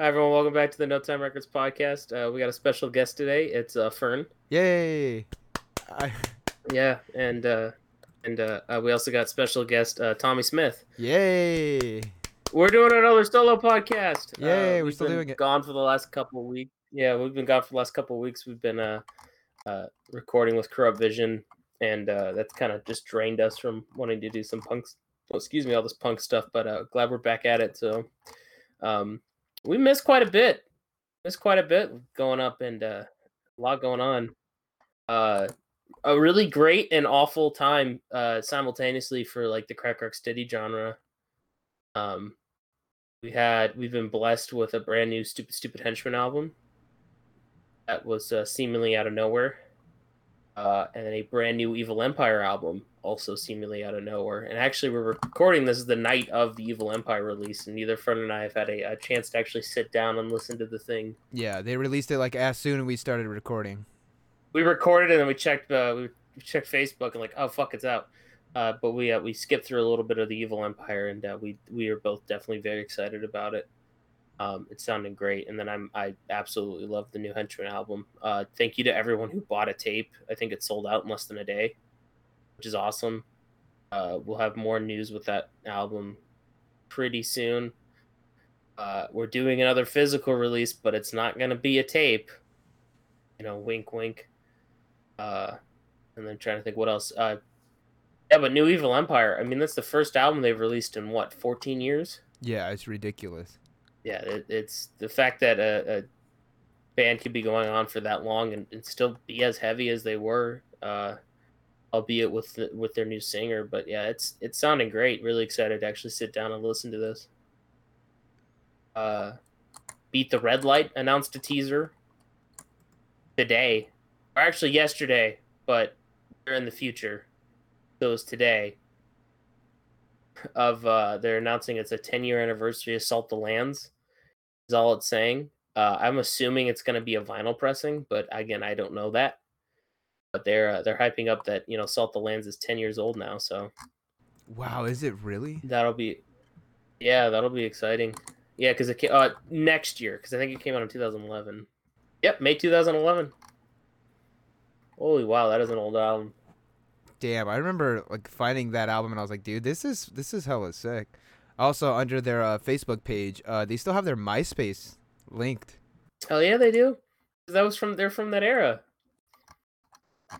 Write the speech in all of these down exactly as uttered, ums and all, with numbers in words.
Hi, everyone. Welcome back to the No Time Records podcast. Uh, we got a special guest today. It's uh, Fern. Yay. I... Yeah. And uh, and uh, uh, we also got special guest uh, Tommy Smith. Yay. We're doing another solo podcast. Yay. Uh, we're still doing it. Gone for the last couple of weeks. Yeah, we've been gone for the last couple of weeks. We've been uh, uh, recording with Corrupt Vision, and uh, that's kind of just drained us from wanting to do some punks. Well, excuse me, all this punk stuff, but uh, glad we're back at it. So um, we missed quite a bit. Missed quite a bit going up and uh, a lot going on. Uh, a really great and awful time uh, simultaneously for like the Crack Rock Steady genre. Um, we had we've been blessed with a brand new Stupid Stupid Henchman album that was uh, seemingly out of nowhere, uh, and then a brand new Evil Empire album. Also seemingly out of nowhere. And actually, we're recording this is the night of the Evil Empire release, and neither Fern and I have had a, a chance to actually sit down and listen to the thing. Yeah, they released it like as soon as we started recording. We recorded and then we checked uh, we checked Facebook and like, oh fuck, it's out. Uh, but we uh, we skipped through a little bit of the Evil Empire, and uh, we we are both definitely very excited about it. Um, it sounded great, and then I'm I absolutely love the new Henchman album. Uh, thank you to everyone who bought a tape. I think it sold out in less than a day, which is awesome. Uh, we'll have more news with that album pretty soon. Uh, we're doing another physical release, but it's not going to be a tape. You know, wink, wink. Uh, and then trying to think what else. Uh, yeah, but New Evil Empire. I mean, that's the first album they've released in, what, fourteen years? Yeah, it's ridiculous. Yeah, it, it's the fact that a, a band could be going on for that long and, and still be as heavy as they were. Uh, albeit with the, with their new singer, but yeah, it's it's sounding great. Really excited to actually sit down and listen to this. Uh, Beat the Red Light announced a teaser today, or actually yesterday, but they're in the future. So it was today. Of uh, they're announcing it's a ten year anniversary of Salt the Lands. Is all it's saying. Uh, I'm assuming it's going to be a vinyl pressing, but again, I don't know that. But they're uh, they're hyping up that, you know, Salt the Lands is ten years old now. So, wow, is it really? That'll be, yeah, that'll be exciting. Yeah, because it came, uh, next year, because I think it came out in two thousand eleven. Yep, May two thousand eleven. Holy wow, that is an old album. Damn, I remember like finding that album and I was like, dude, this is this is hella sick. Also, under their uh, Facebook page, uh, they still have their MySpace linked. Oh yeah, they do. That was from they're from that era.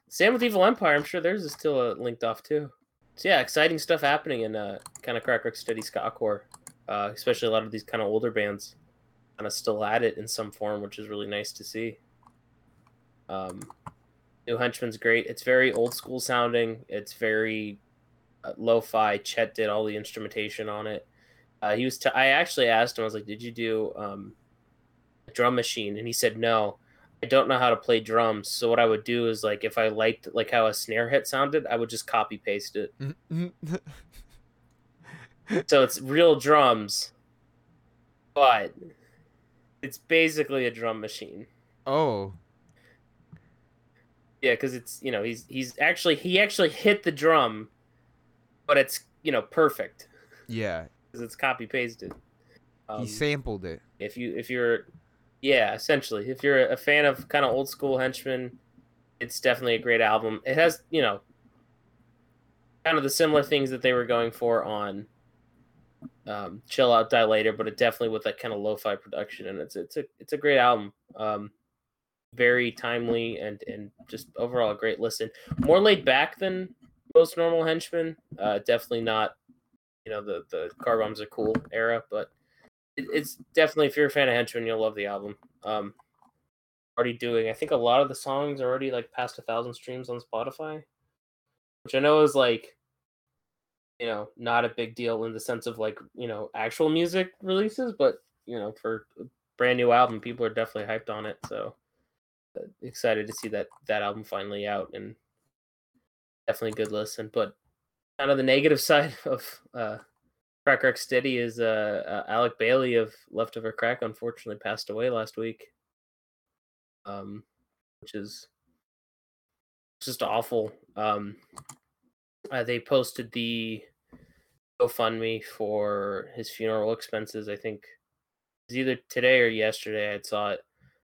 Same with Evil Empire. I'm sure theirs is still uh, linked off too. So yeah, exciting stuff happening in uh, kind of Crack Rock Steady ska core, uh, especially a lot of these kind of older bands, kind of still at it in some form, which is really nice to see. Um, New Henchman's great. It's very old school sounding. It's very uh, lo-fi. Chet did all the instrumentation on it. Uh, he was. T- I actually asked him. I was like, "Did you do um, a drum machine?" And he said, "No. I don't know how to play drums, so what I would do is like if I liked like how a snare hit sounded, I would just copy paste it." So it's real drums, but it's basically a drum machine. Oh, yeah, because it's you know he's he's actually he actually hit the drum, but it's you know perfect. Yeah, because it's copy pasted. Um, he sampled it. If you if you're Yeah, essentially. If you're a fan of kind of old school Henchman, it's definitely a great album. It has, you know, kind of the similar things that they were going for on um, Chill Out, Die Later, but it definitely with that kind of lo-fi production, and it's it's a it's a great album. Um, very timely and and just overall a great listen. More laid back than most normal Henchmen. Uh, definitely not, you know, the the Carbombs are cool era, but. It's definitely, if you're a fan of Henchman, you'll love the album. Um, already doing, I think a lot of the songs are already like past a thousand streams on Spotify, which I know is like, you know, not a big deal in the sense of like, you know, actual music releases, but you know, for a brand new album, people are definitely hyped on it. So uh, excited to see that that album finally out, and definitely good listen. But kind of the negative side of, uh, Crack Rock Steady is uh, uh, Alec Bailey of Leftover Crack, unfortunately passed away last week, um, which is just awful. Um, uh, they posted the GoFundMe for his funeral expenses, I think either today or yesterday I saw it.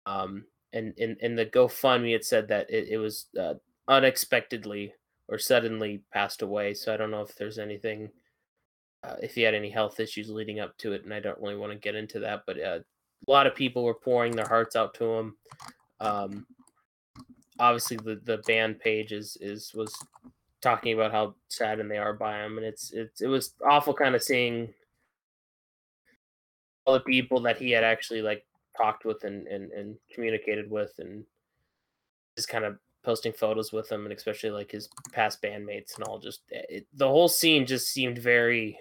Um, and in in the GoFundMe, it said that it, it was uh, unexpectedly or suddenly passed away. So I don't know if there's anything, uh, if he had any health issues leading up to it. And I don't really want to get into that, but uh, a lot of people were pouring their hearts out to him. Um, obviously the, the band page is, is, was talking about how saddened they are by him. And it's, it's, it was awful kind of seeing all the people that he had actually like talked with and, and, and communicated with, and just kind of posting photos with him, and especially like his past bandmates and all. Just it, the whole scene just seemed very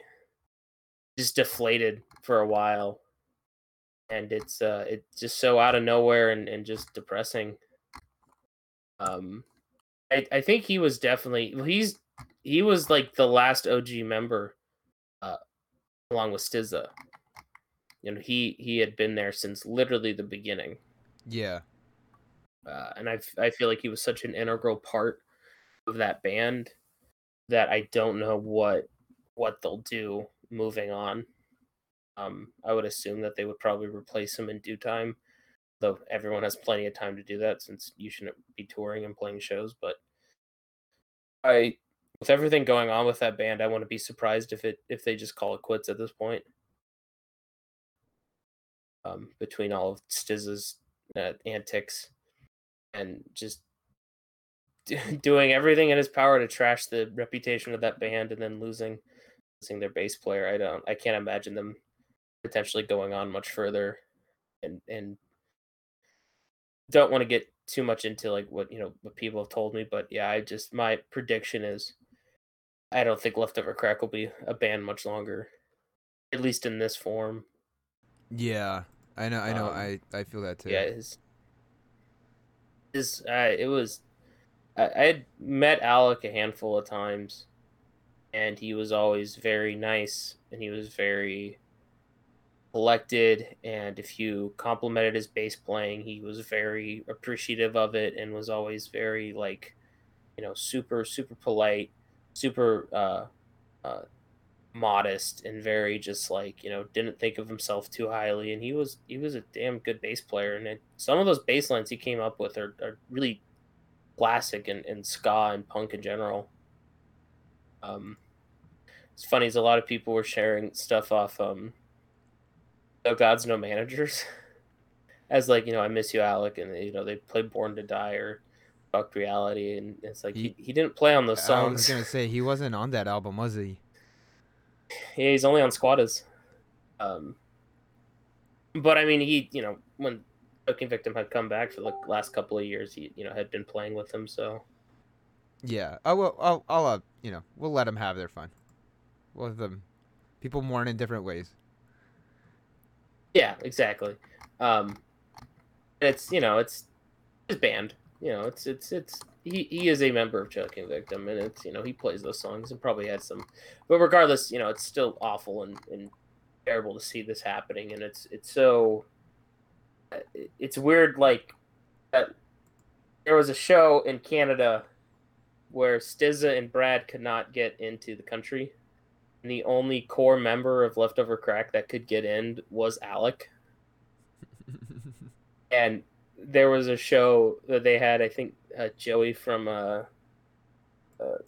just deflated for a while, and it's uh it's just so out of nowhere and, and just depressing. Um, I I think he was definitely well, he's he was like the last O G member, uh, along with Stizza. You know, he he had been there since literally the beginning. Yeah. Uh, and I, I feel like he was such an integral part of that band that I don't know what what they'll do moving on. Um, I would assume that they would probably replace him in due time, though everyone has plenty of time to do that since you shouldn't be touring and playing shows. But I, with everything going on with that band, I wouldn't be surprised if it if they just call it quits at this point. Um, between all of Stizza's uh, antics. And just doing everything in his power to trash the reputation of that band, and then losing, losing their bass player. I don't, I can't imagine them potentially going on much further, and and don't want to get too much into like what you know what people have told me, but yeah, I just my prediction is, I don't think Leftover Crack will be a band much longer, at least in this form. Yeah, I know, I know, um, I I feel that too. Yeah. His, Is, uh, it was I, I had met Alec a handful of times, and he was always very nice, and he was very collected, and if you complimented his bass playing, he was very appreciative of it, and was always very like, you know, super super polite, super uh, uh, modest, and very just like, you know, didn't think of himself too highly. And he was he was a damn good bass player, and it, some of those bass lines he came up with are, are really classic, and, and ska and punk in general. Um, it's funny, is a lot of people were sharing stuff off um, No Gods No Managers as like, you know, I miss you, Alec, and you know they play Born to Die or Fucked Reality, and it's like he, he, he didn't play on those songs. I was gonna say he wasn't on that album, was he? Yeah, he's only on Squatters. Um, but I mean, he, you know, when Choking Victim had come back for the last couple of years, he, you know, had been playing with him. So, yeah, I will, I'll, I'll, uh, you know, we'll let them have their fun. We'll let them, people mourn in different ways. Yeah, exactly. Um, it's you know, it's his band. You know, it's it's it's. He he is a member of Choking Victim, and it's, you know, he plays those songs and probably had some, but regardless, you know, it's still awful and, and terrible to see this happening. And it's, it's so, it's weird. Like uh, there was a show in Canada where Stizza and Brad could not get into the country. And the only core member of Leftover Crack that could get in was Alec. And there was a show that they had, I think, Uh, Joey from uh, uh,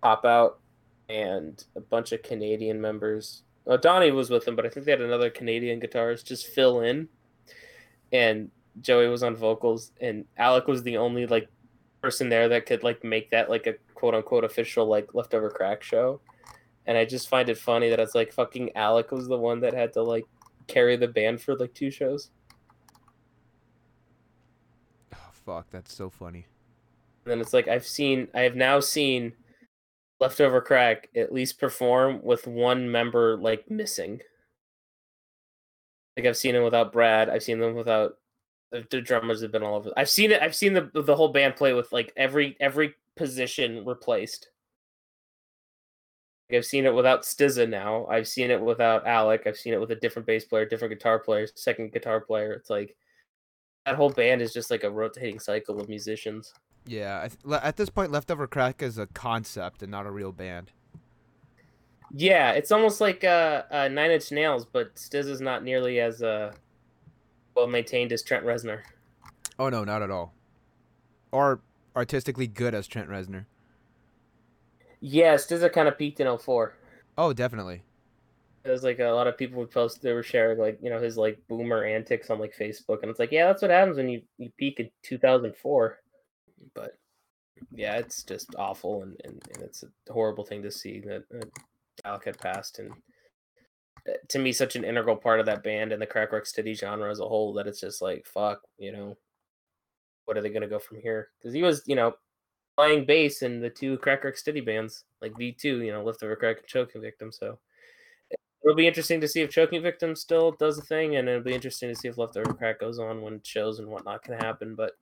Pop Out and a bunch of Canadian members. Oh, Donnie was with them, but I think they had another Canadian guitarist just fill in. And Joey was on vocals, and Alec was the only like person there that could like make that like a quote unquote official like Leftover Crack show. And I just find it funny that it's like fucking Alec was the one that had to like carry the band for like two shows. Oh fuck, that's so funny. And then it's like I've seen, I have now seen Leftover Crack at least perform with one member like missing. Like I've seen him without Brad. I've seen them without the drummers. Have been all over. I've seen it. I've seen the the whole band play with like every every position replaced. Like I've seen it without Stizza now. I've seen it without Alec. I've seen it with a different bass player, different guitar player, second guitar player. It's like that whole band is just like a rotating cycle of musicians. Yeah, at this point, Leftover Crack is a concept and not a real band. Yeah, it's almost like uh, uh, Nine Inch Nails, but Stizza is not nearly as uh, well maintained as Trent Reznor. Oh no, not at all. Or artistically good as Trent Reznor. Yeah, Stizza kind of peaked in oh four. Oh, definitely. It was like a lot of people would post, they were sharing like, you know, his like boomer antics on like Facebook, and it's like, yeah, that's what happens when you, you peak in two thousand four. But yeah, it's just awful, and, and, and it's a horrible thing to see that uh, Alec had passed, and uh, to me, such an integral part of that band and the Crack Rock Steady genre as a whole, that it's just like, fuck, you know, what are they going to go from here? Because he was, you know, playing bass in the two Crack Rock Steady bands, like V two, you know, Leftover Crack and Choking Victim, so it'll be interesting to see if Choking Victim still does the thing, and it'll be interesting to see if Leftover Crack goes on when shows and whatnot can happen. But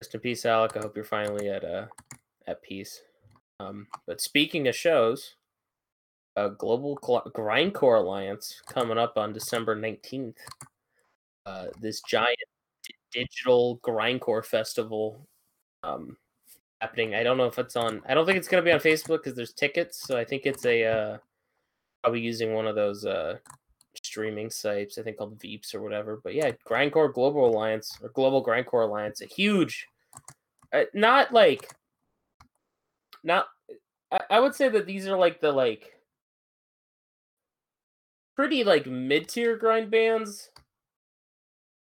rest in peace, Alec. I hope you're finally at uh, at peace. Um, but speaking of shows, uh, Global Grindcore Alliance coming up on December nineteenth. Uh, this giant digital grindcore festival um, happening. I don't know if it's on. I don't think it's going to be on Facebook because there's tickets. So I think it's a. Uh, Probably using one of those uh, streaming sites, I think called Veeps or whatever. But yeah, Grindcore Global Alliance or Global Grindcore Alliance, a huge, uh, not like, not. I, I would say that these are like the like pretty like mid tier grind bands.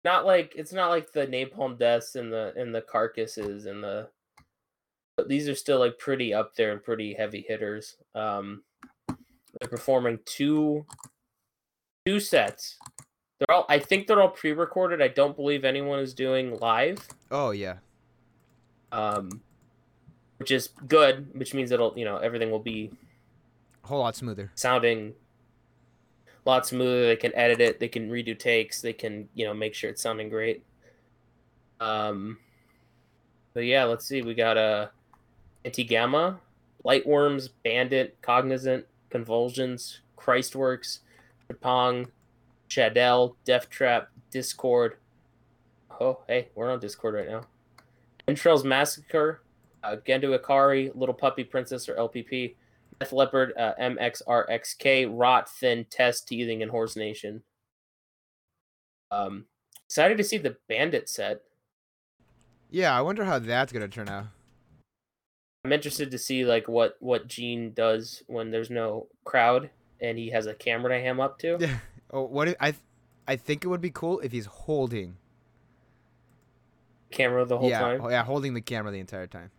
Not like it's not like the Napalm Deaths and the and the Carcasses and the. But these are still like pretty up there and pretty heavy hitters. Um, They're performing two, two sets. They're all. I think they're all pre-recorded. I don't believe anyone is doing live. Oh yeah. Um, which is good. Which means it'll, you know, everything will be a whole lot smoother. Sounding a lot smoother. They can edit it. They can redo takes. They can, you know, make sure it's sounding great. Um, but yeah, let's see. We got a uh, Anti-Gamma, Lightworms, Bandit, Cognizant, Convulsions, Christworks, Pong, Shadell, Death Trap, Discord. Oh, hey, we're on Discord right now. Entrails Massacre, uh, Gendu Ikari, Little Puppy Princess or L P P, Death Leopard, uh, M X R X K, Rot, Thin, Test, Teething, and Horse Nation. Um, excited to see the Bandit set. Yeah, I wonder how that's going to turn out. I'm interested to see like what, what Gene does when there's no crowd and he has a camera to ham up to. Yeah. Oh, what if, I, I think it would be cool if he's holding camera the whole yeah, time. Oh, yeah, holding the camera the entire time.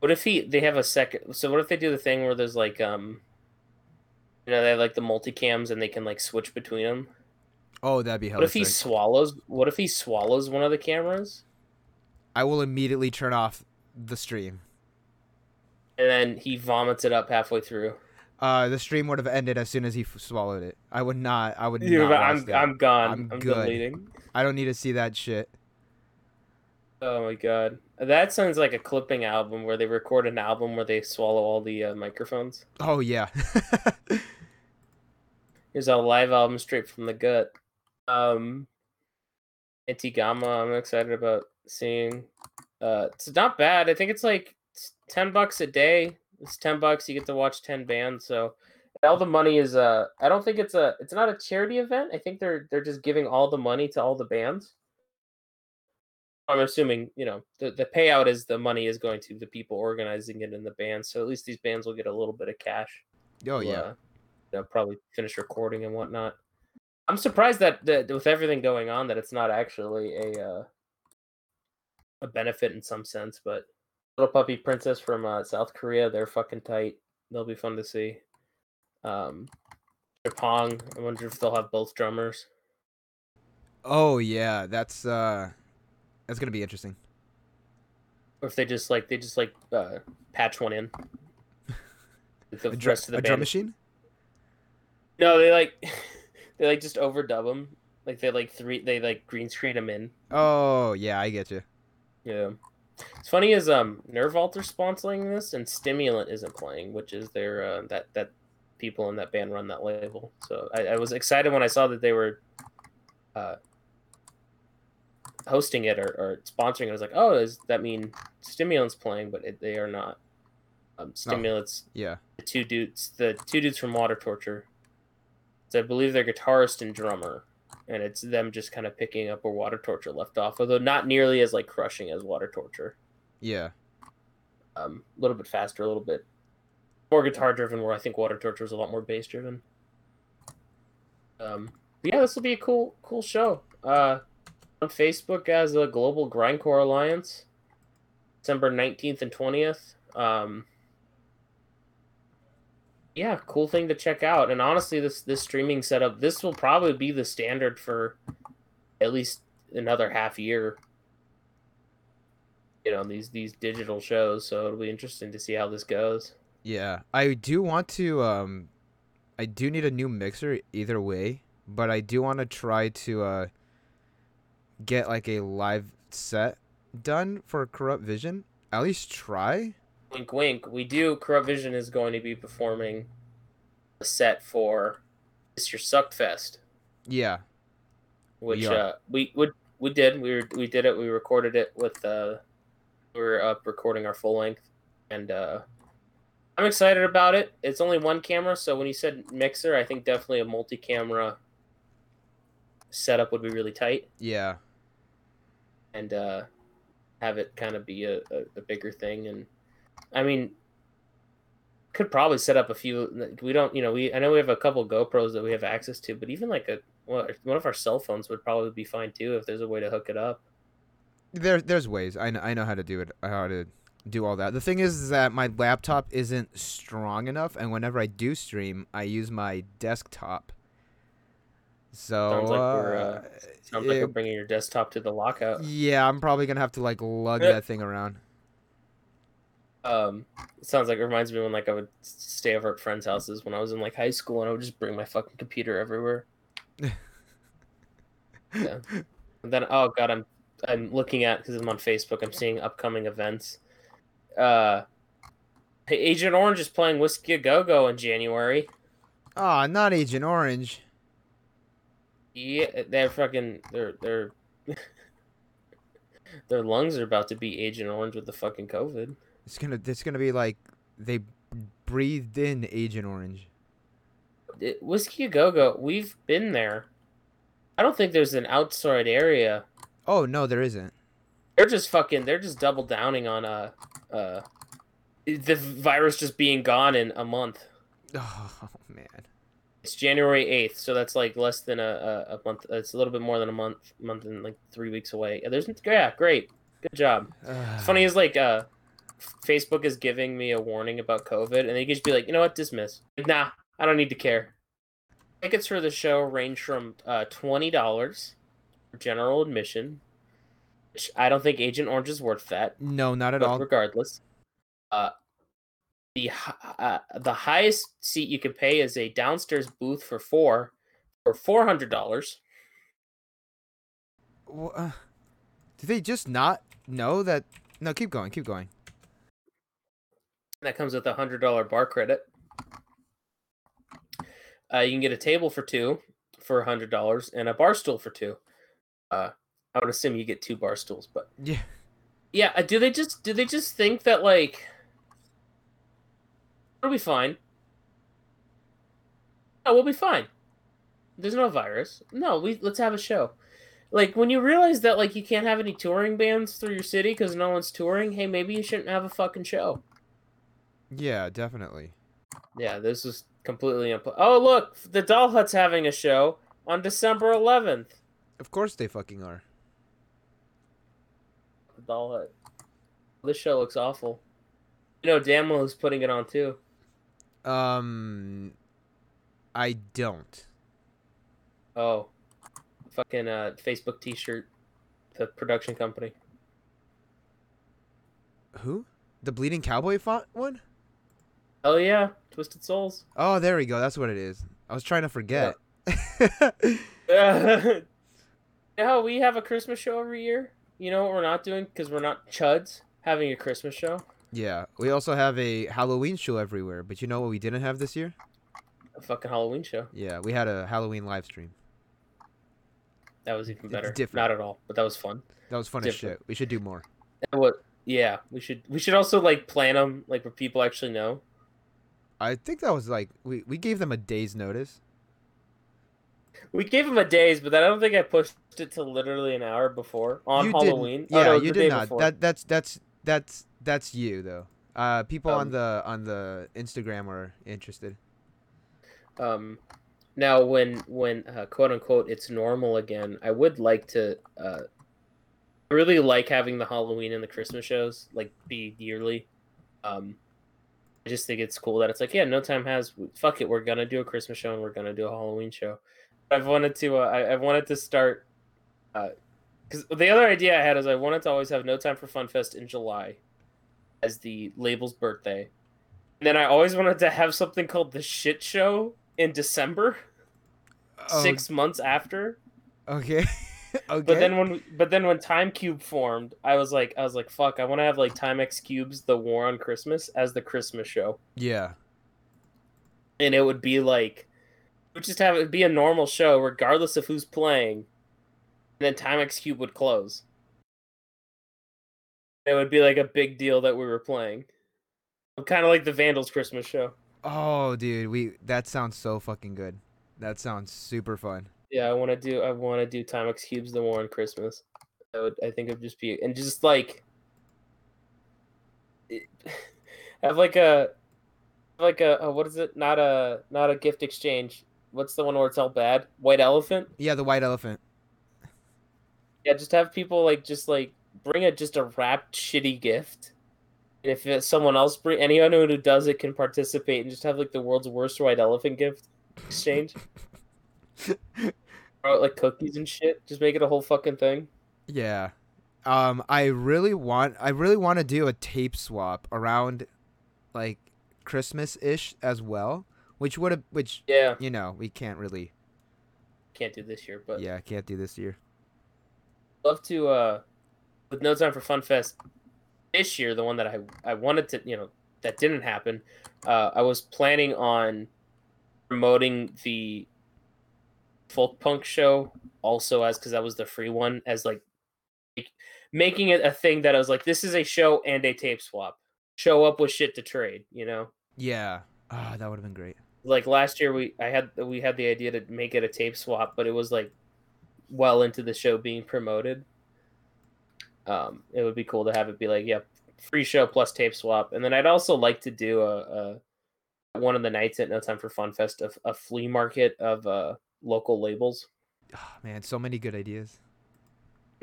What if he? They have a second. So what if they do the thing where there's like um, you know, they have like the multicams and they can like switch between them. Oh, that'd be helpful. What if he swallows? What if he swallows one of the cameras? I will immediately turn off the stream. And then he vomits it up halfway through. Uh, the stream would have ended as soon as he f- swallowed it. I would not. I would Dude, not. I'm, that. I'm gone. I'm, I'm good. Deleting. I don't need to see that shit. Oh my god, that sounds like a clipping album where they record an album where they swallow all the uh, microphones. Oh yeah. Here's a live album straight from the gut. Um, Anti-Gamma, I'm excited about seeing. Uh, it's not bad. I think it's like. It's ten bucks a day. It's ten bucks. You get to watch ten bands. So all the money is. Uh, I don't think it's a. It's not a charity event. I think they're they're just giving all the money to all the bands. I'm assuming, you know, the, the payout is the money is going to the people organizing it in the band. So at least these bands will get a little bit of cash. Oh yeah. Uh, they'll probably finish recording and whatnot. I'm surprised that, that with everything going on that it's not actually a uh, a benefit in some sense, but. Little Puppy Princess from uh, South Korea. They're fucking tight. They'll be fun to see. Um, Pong. I wonder if they'll have both drummers. Oh, yeah. That's uh, that's going to be interesting. Or if they just like, they just like uh, patch one in. The a dr- rest of the a band. Drum machine? No, they like, they like just overdub them. Like they like three, they like green screen them in. Oh, yeah. I get you. Yeah. It's funny is um Nerve Alter's sponsoring this and Stimulant isn't playing, which is their uh, that that people in that band run that label. So I, I was excited when I saw that they were uh, hosting it or, or sponsoring it. I was like, oh, does that mean Stimulant's playing? But it, they are not. um, stimulants. Oh, yeah. The two dudes, the two dudes from Water Torture. So I believe they're guitarist and drummer, and it's them just kind of picking up where Water Torture left off, although not nearly as like crushing as Water Torture. Yeah. Um, a little bit faster, a little bit more guitar driven, where I think Water Torture is a lot more bass driven. Um, but yeah, this will be a cool, cool show. Uh, on Facebook as the Global Grindcore Alliance, December nineteenth and twentieth. Um, yeah, cool thing to check out. And honestly, this this streaming setup, this will probably be the standard for at least another half year. You know, these these digital shows. So it'll be interesting to see how this goes. Yeah, I do want to. Um, I do need a new mixer either way, but I do want to try to uh, get like a live set done for Corrupt Vision. At least try. Wink, wink. We do. Corrupt Vision is going to be performing a set for It's Your Suck Fest. Yeah. Which yeah. Uh, we would we, we did we were, we did it. We recorded it with uh, we were up recording our full length, and uh, I'm excited about it. It's only one camera, so when you said mixer, I think definitely a multi-camera setup would be really tight. Yeah. And uh, have it kind of be a, a, a bigger thing. And I mean, could probably set up a few. We don't, you know, we I know we have a couple GoPros that we have access to, but even like a well, one of our cell phones would probably be fine too if there's a way to hook it up. There, there's ways. I know, I know how to do it. How to do all that. The thing is that my laptop isn't strong enough, and whenever I do stream, I use my desktop. So sounds like uh, we're uh, sounds it, like we're bringing your desktop to the lockout. Yeah, I'm probably gonna have to like lug that thing around. Um, it sounds like it reminds me when like I would stay over at friends' houses when I was in like high school, and I would just bring my fucking computer everywhere. Yeah. And then oh god, I'm I'm looking at because I'm on Facebook. I'm seeing upcoming events. Uh, hey, Agent Orange is playing Whiskey A Go Go in January. Ah, oh, not Agent Orange. Yeah, they're fucking they're they're. Their lungs are about to be Agent Orange with the fucking COVID. It's gonna. It's gonna be like they breathed in Agent Orange. It, Whiskey A Go Go. We've been there. I don't think there's an outside area. Oh no, there isn't. They're just fucking. They're just double downing on a, uh, uh, the virus just being gone in a month. Oh man. It's January eighth, so that's like less than a a, a month. It's a little bit more than a month. Month and like three weeks away. There's yeah, great, good job. It's funny is like uh. Facebook is giving me a warning about COVID, and they just be like, you know what, dismiss. Nah, I don't need to care. Tickets for the show range from uh, twenty dollars for general admission, which I don't think Agent Orange is worth that. No, not at all. Regardless, uh, the uh, the highest seat you can pay is a downstairs booth for four for four hundred dollars. Well, uh, did they just not know that? No, keep going, keep going. That comes with a one hundred dollars bar credit. Uh, you can get a table for two for one hundred dollars and a bar stool for two. Uh, I would assume you get two bar stools, but yeah, yeah. Do they just do they just think that like it'll be fine? Oh, we'll be fine. There's no virus. No, we let's have a show. Like when you realize that like you can't have any touring bands through your city because no one's touring. Hey, maybe you shouldn't have a fucking show. Yeah, definitely. Yeah, this is completely... Impl- oh, look! The Doll Hut's having a show on December eleventh. Of course they fucking are. The Doll Hut. This show looks awful. You know, Damo's putting it on, too. Um... I don't. Oh. Fucking uh, Facebook t-shirt. The production company. Who? The Bleeding Cowboy font one? Oh, yeah. Twisted Souls. Oh, there we go. That's what it is. I was trying to forget. Yeah. Now we have a Christmas show every year. You know what we're not doing? Because we're not chuds having a Christmas show. Yeah. We also have a Halloween show everywhere. But you know what we didn't have this year? A fucking Halloween show. Yeah. We had a Halloween live stream. That was even better. It's different. Not at all. But that was fun. That was fun different. As shit. We should do more. And what... Yeah, we should we should also like plan them like where people actually know. I think that was like we, we gave them a day's notice. We gave them a day's, but then I don't think I pushed it to literally an hour before on you Halloween. Didn't. Yeah, oh, no, you did not. Before. That that's that's that's that's you though. Uh, people um, on the on the Instagram were interested. Um, now when when uh, quote unquote it's normal again, I would like to. Uh, I really like having the Halloween and the Christmas shows like be yearly. Um, I just think it's cool that it's like, yeah, No Time has, fuck it, we're gonna do a Christmas show and we're gonna do a Halloween show. I've wanted to, uh, I, I've wanted to start, because uh, the other idea I had is I wanted to always have No Time for Fun Fest in July as the label's birthday, and then I always wanted to have something called the Shit Show in December, oh. six months after. Okay. Okay. But then when but then when Time Cube formed, I was like I was like fuck, I want to have like Timex Cube's The War on Christmas as the Christmas show. Yeah. And it would be like we just have it be a normal show regardless of who's playing. And then Timex Cube would close. It would be like a big deal that we were playing. Kind of like the Vandals Christmas show. Oh, dude, we that sounds so fucking good. That sounds super fun. Yeah, I want to do. I want to do Timex Cube's The War on Christmas. I would. I think it'd just be and just like it, have like a like a, a what is it? Not a not a gift exchange. What's the one where it's all bad? White elephant. Yeah, the white elephant. Yeah, just have people like just like bring a just a wrapped shitty gift, and if someone else bring anyone who does it can participate, and just have like the world's worst white elephant gift exchange. Bro, like cookies and shit, just make it a whole fucking thing. Yeah, um, I really want, I really want to do a tape swap around, like Christmas ish as well, which would have, which yeah, you know, we can't really, can't do this year, but yeah, can't do this year. Love to, uh, with No Time for Fun Fest this year, the one that I I wanted to, you know, that didn't happen. Uh, I was planning on promoting the folk punk show also as because that was the free one as like making it a thing that I was like this is a show and a tape swap, show up with shit to trade, you know. Yeah, ah, oh, that would have been great. Like last year we I had we had the idea to make it a tape swap, but it was like well into the show being promoted. Um it would be cool to have it be like yeah free show plus tape swap, and then I'd also like to do a, a one of the nights at No Time for Fun Fest of a flea market of uh local labels. Oh, man, so many good ideas,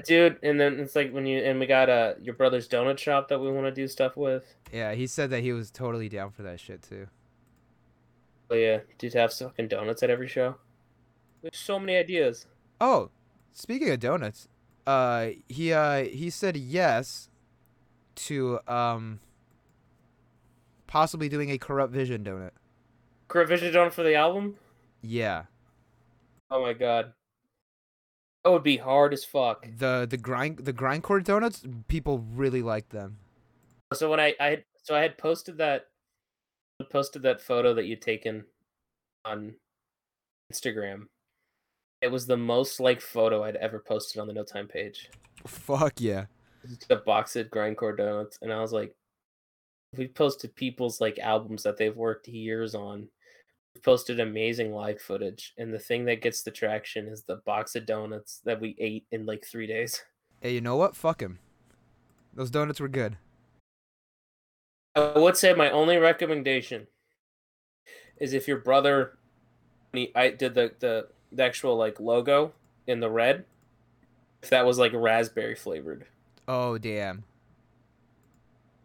dude. And then it's like when you and we got uh your brother's donut shop that we want to do stuff with. Yeah, he said that he was totally down for that shit too. But yeah, dude, have fucking donuts at every show. There's so many ideas. Oh, speaking of donuts, uh he uh he said yes to um possibly doing a Corrupt Vision donut. Corrupt Vision donut for the album? Yeah. Oh my god, that would be hard as fuck. The the grind the grindcore donuts, people really like them. So when I, I so I had posted that posted that photo that you'd taken on Instagram. It was the most liked photo I'd ever posted on the No Time page. Fuck yeah. The box at grindcore donuts, and I was like, we posted people's like albums that they've worked years on. Posted amazing live footage, and the thing that gets the traction is the box of donuts that we ate in like three days. Hey, you know what? Fuck him. Those donuts were good. I would say my only recommendation is if your brother, I did the the, the actual like logo in the red, if that was like raspberry flavored. Oh damn.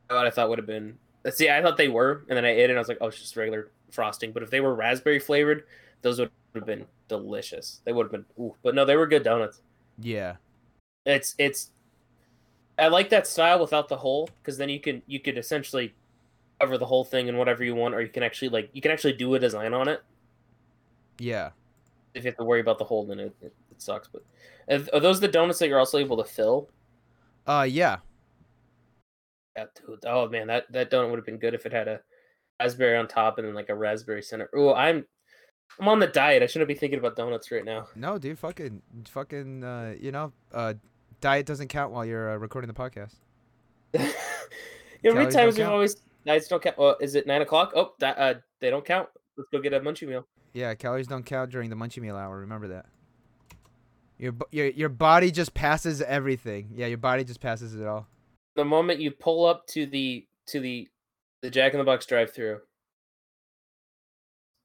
What I thought would have been. See, I thought they were, and then I ate it, and I was like, oh, it's just regular frosting. But if they were raspberry flavored, those would have been delicious. They would have been, ooh. But no, they were good donuts. Yeah, it's it's. I like that style without the hole, because then you can you could essentially cover the whole thing in whatever you want, or you can actually like you can actually do a design on it. Yeah, if you have to worry about the hole, then it it, it sucks. But are those the donuts that you're also able to fill? Uh, yeah. Yeah, dude. Oh man, that, that donut would have been good if it had a raspberry on top and then like a raspberry center. Ooh, I'm I'm on the diet. I shouldn't be thinking about donuts right now. No, dude, fucking fucking uh, you know, uh, diet doesn't count while you're uh, recording the podcast. Yeah, read times we've always nights don't count. Well, is it nine o'clock? Oh, that, uh, they don't count. Let's go get a munchie meal. Yeah, calories don't count during the munchie meal hour. Remember that. Your your your body just passes everything. Yeah, your body just passes it all. The moment you pull up to the to the the Jack in the Box drive-thru,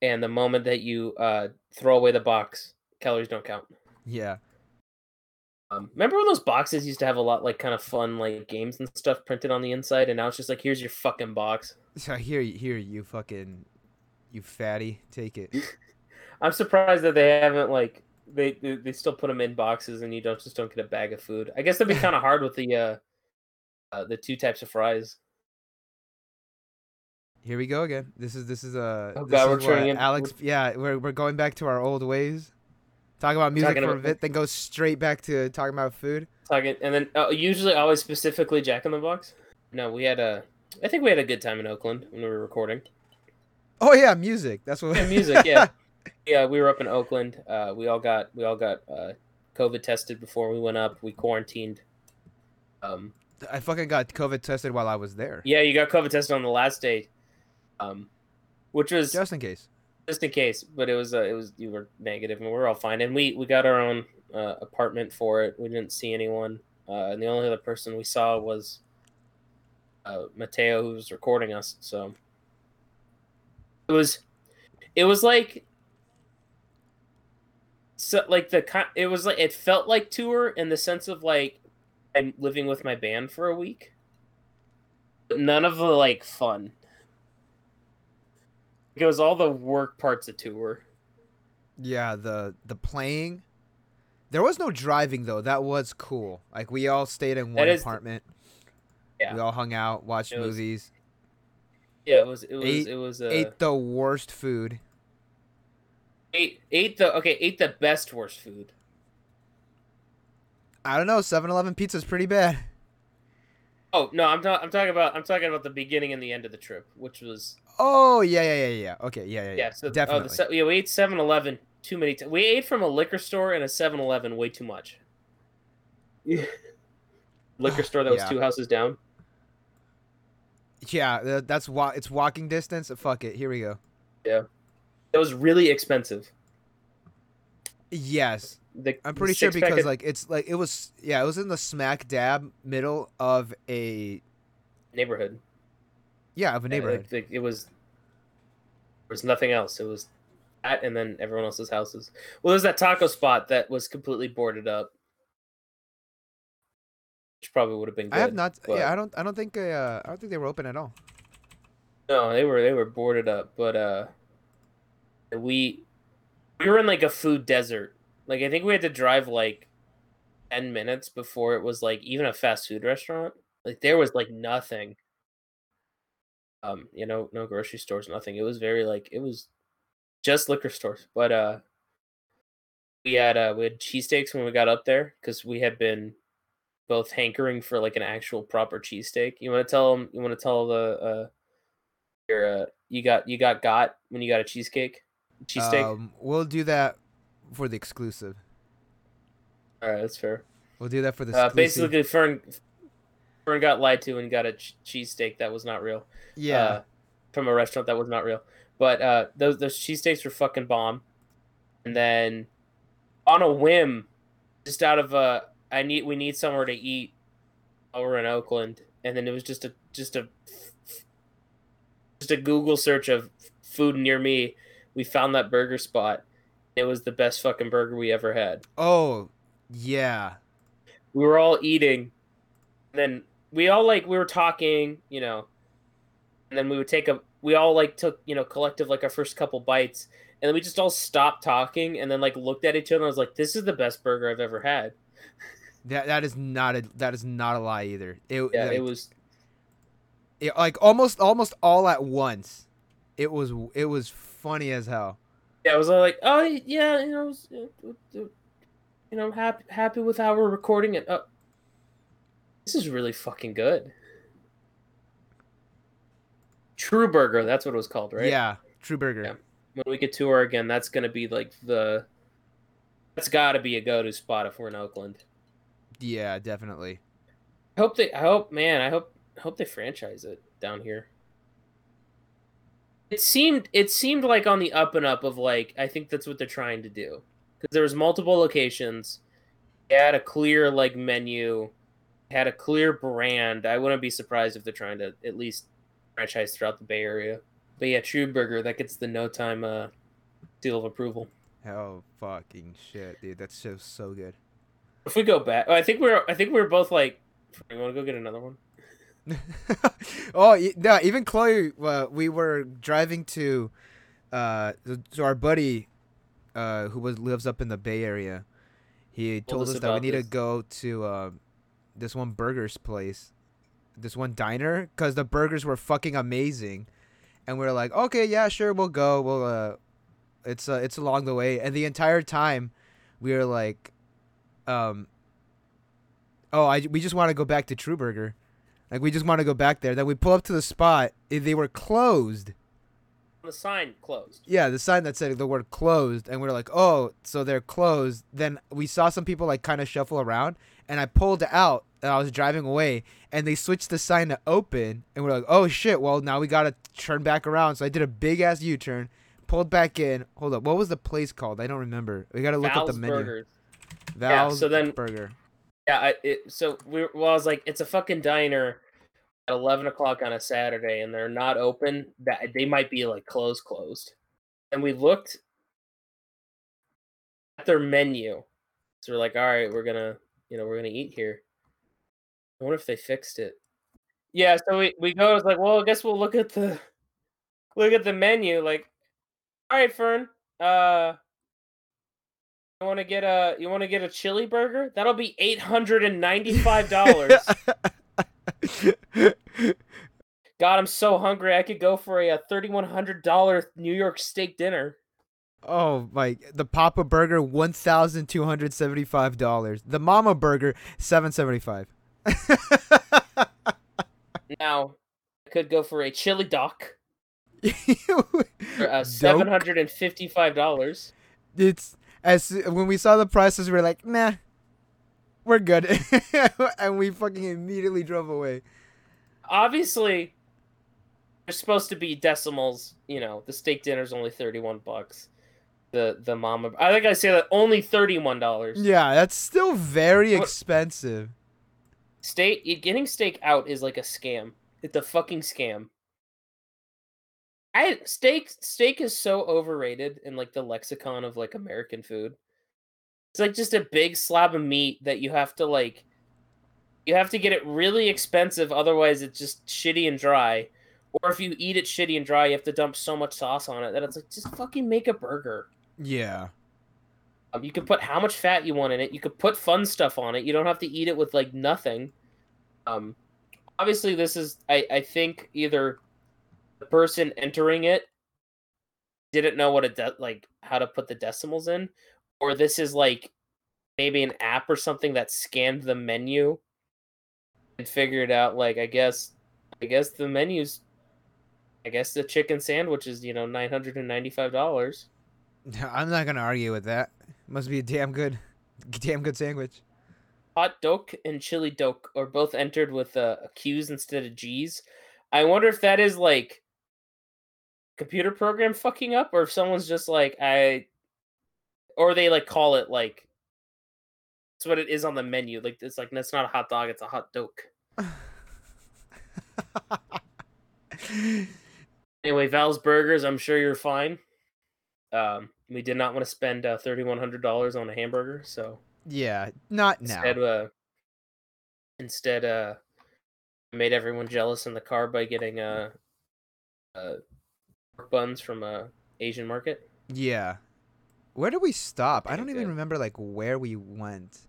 and the moment that you uh, throw away the box, calories don't count. Yeah. Um, remember when those boxes used to have a lot, like, kind of fun, like, games and stuff printed on the inside, and now it's just like, here's your fucking box. So here, here, you fucking, you fatty, take it. I'm surprised that they haven't, like, they they still put them in boxes, and you don't just don't get a bag of food. I guess that'd be kind of hard with the uh, uh, the two types of fries. Here we go again. This is this is a. Uh, oh God, we're turning in. Alex, yeah, we're we're going back to our old ways. Talk about music talking for a bit, then go straight back to talking about food. Talking, and then uh, usually always specifically Jack in the Box. No, we had a, I think we had a good time in Oakland when we were recording. Oh yeah, music. That's what. Yeah, music. Yeah, yeah. We were up in Oakland. Uh, we all got we all got uh, COVID tested before we went up. We quarantined. Um, I fucking got COVID tested while I was there. Yeah, you got COVID tested on the last day, um, which was just in case. Just in case, but it was uh, it was you were negative, and we were all fine. And we, we got our own uh, apartment for it. We didn't see anyone, uh, and the only other person we saw was uh, Mateo, who was recording us. So it was, it was like, so like the it was like it felt like tour in the sense of like I'm living with my band for a week, but none of the like fun. It was all the work parts of tour. Yeah, the the playing. There was no driving though. That was cool. Like we all stayed in one is, apartment. Yeah. We all hung out, watched it movies. Was, yeah, it was it was ate, it was uh, ate the worst food. Ate ate the okay, ate the best worst food. I don't know, seven eleven pizza's pretty bad. Oh, no, I'm ta- I'm talking about I'm talking about the beginning and the end of the trip, which was Oh, yeah, yeah, yeah, yeah. Okay, yeah, yeah, yeah. yeah so, Definitely. Oh, the se- yeah, we ate seven eleven too many times. We ate from a liquor store and a seven eleven way too much. Liquor store that was yeah. two houses down. Yeah, that's wa- it's walking distance. Fuck it, here we go. Yeah. It was really expensive. Yes. The, I'm pretty sure because of- like it's like it was yeah it was in the smack dab middle of a neighborhood. Yeah, of a neighborhood. It, it, it was there was nothing else. It was that, and then everyone else's houses. Well, there's that taco spot that was completely boarded up, which probably would have been. Good, I have not. But, yeah, I don't. I don't think. Uh, I don't think they were open at all. No, they were. They were boarded up, but uh, we we were in like a food desert. Like, I think we had to drive, like, ten minutes before it was, like, even a fast food restaurant. Like, there was, like, nothing. Um, you know, no grocery stores, nothing. It was very, like, it was just liquor stores. But uh, we had uh, we had cheesesteaks when we got up there because we had been both hankering for, like, an actual proper cheesesteak. You want to tell them, you want to tell the, uh, your, uh, you got, you got got when you got a cheesecake? Cheesesteak? Um, we'll do that. For the exclusive. All right, that's fair. We'll do that for the uh, exclusive. Basically, Fern, Fern got lied to and got a ch- cheesesteak that was not real. Yeah. Uh, from a restaurant that was not real. But uh, those, those cheesesteaks were fucking bomb. And then on a whim, just out of a, I need, we need somewhere to eat while we're in Oakland. And then it was just a, just a, just a Google search of food near me. We found that burger spot. It was the best fucking burger we ever had. Oh, yeah. We were all eating. And then we all, like, we were talking, you know. And then we would take a, we all, like, took, you know, collective, like, our first couple bites. And then we just all stopped talking and then, like, looked at each other and I was like, this is the best burger I've ever had. That That is not a, that is not a lie either. It, yeah, like, it was. It, like, almost, almost all at once. It was, it was funny as hell. Yeah, I was all like, oh yeah, you know, I was, you know, I'm happy happy with how we're recording it. Oh, this is really fucking good. True Burger, that's what it was called, right? Yeah, True Burger. Yeah. When we get to her again, that's gonna be like the. That's gotta be a go-to spot if we're in Oakland. Yeah, definitely. I hope they. I hope, man. I hope. I hope they franchise it down here. It seemed it seemed like on the up and up of like, I think that's what they're trying to do. Because there was multiple locations. They had a clear like menu, had a clear brand. I wouldn't be surprised if they're trying to at least franchise throughout the Bay Area. But yeah, True Burger, that gets the no time uh, seal of approval. Hell fucking shit, dude. That's just so good. If we go back, oh, I think we're I think we're both like, you want to go get another one? Oh yeah, even Chloe. Uh, we were driving to, uh, to our buddy, uh, who was lives up in the Bay Area. He told us that we need this. to go to uh, this one burgers place, this one diner, because the burgers were fucking amazing, and we were like, okay, yeah, sure, we'll go. We'll uh, it's uh, it's along the way, and the entire time, we were like, um, oh, I we just want to go back to True Burger. Like, we just want to go back there. Then we pull up to the spot. They were closed. The sign closed. Yeah, the sign that said the word closed. And we were like, oh, so they're closed. Then we saw some people, like, kind of shuffle around. And I pulled out, and I was driving away. And they switched the sign to open. And we we're like, oh, shit, well, now we got to turn back around. So I did a big-ass U-turn, pulled back in. Hold up. What was the place called? I don't remember. We got to look Val's up the menu. Burgers. Val's yeah, so then- Burger. Yeah, I, it, so we. Well, I was like, it's a fucking diner at eleven o'clock on a Saturday, and they're not open. That they might be like closed, closed. And we looked at their menu, so we're like, all right, we're gonna, you know, we're gonna eat here. I wonder if they fixed it. Yeah, so we we go. It's like, well, I guess we'll look at the look at the menu. Like, all right, Fern. Uh. You want to get a you want to get a chili burger? That'll be eight hundred and ninety-five dollars. God, I'm so hungry. I could go for a thirty-one hundred dollar New York steak dinner. Oh my! The Papa Burger, one thousand two hundred seventy-five dollars. The Mama Burger, seven seventy-five. Now, I could go for a chili doc for uh, seven hundred and fifty-five dollars. It's. As when we saw the prices, we were like, nah, we're good. And we fucking immediately drove away. Obviously, there's supposed to be decimals. You know, the steak dinner's only thirty-one bucks. The the mama... I think I say that only thirty-one dollars. Yeah, that's still very what, expensive. Steak, getting steak out is like a scam. It's a fucking scam. I steak steak is so overrated in like the lexicon of like American food. It's like just a big slab of meat that you have to like you have to get it really expensive, otherwise it's just shitty and dry. Or if you eat it shitty and dry, you have to dump so much sauce on it that it's like just fucking make a burger. Yeah. Um, you can put how much fat you want in it. You could put fun stuff on it. You don't have to eat it with like nothing. Um obviously this is I, I think either the person entering it didn't know what a de- like how to put the decimals in, or this is like maybe an app or something that scanned the menu and figured out like I guess I guess the menus I guess the chicken sandwich is, you know, nine hundred and ninety five dollars. I'm not gonna argue with that. Must be a damn good damn good sandwich. Hot dog and chili dog are both entered with uh, Q's instead of G's. I wonder if that is like computer program fucking up, or if someone's just like I, or they like call it like that's what it is on the menu. Like it's like that's not a hot dog, it's a hot doke. Anyway, Val's Burgers, I'm sure you're fine. Um, we did not want to spend uh, thirty-one hundred dollars on a hamburger, so yeah, not instead, now. Uh, instead, uh, made everyone jealous in the car by getting uh, uh buns from a uh, Asian market. Yeah, where did we stop? I don't even remember like where we went.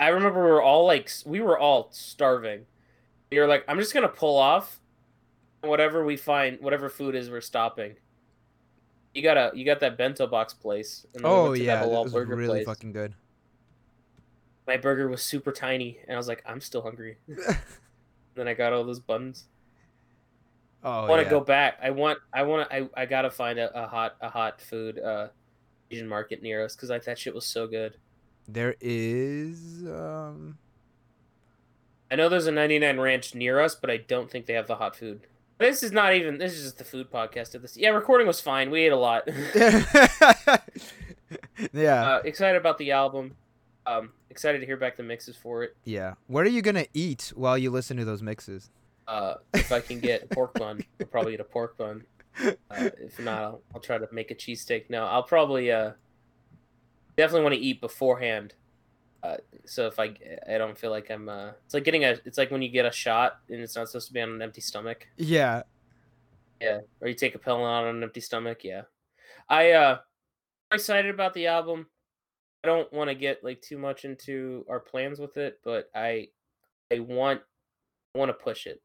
I remember we were all like we were all starving. We were like, I'm just gonna pull off whatever we find, whatever food is we're stopping. You gotta you got that bento box place. And oh we yeah, that, that was really place. Fucking good. My burger was super tiny, and I was like, I'm still hungry. Then I got all those buns. Oh, I want to yeah. go back. I want. I want to. I, I gotta find a, a hot, a hot food uh, Asian market near us because I that shit was so good. There is um, I know there's a ninety-nine Ranch near us, but I don't think they have the hot food. This is not even... This is just the food podcast of this. Yeah, recording was fine. We ate a lot. Yeah. Uh, excited about the album. Um, excited to hear back the mixes for it. Yeah. What are you going to eat while you listen to those mixes? Uh, if I can get a pork bun, I'll probably get a pork bun. Uh, if not, I'll, I'll try to make a cheesesteak. No, I'll probably... Uh, definitely want to eat beforehand. Uh, so if I, I don't feel like I'm, uh, it's like getting a, it's like when you get a shot and it's not supposed to be on an empty stomach. Yeah. Yeah. Or you take a pill on an empty stomach. Yeah. I, uh, I'm excited about the album. I don't want to get like too much into our plans with it, but I, I want, I want to push it.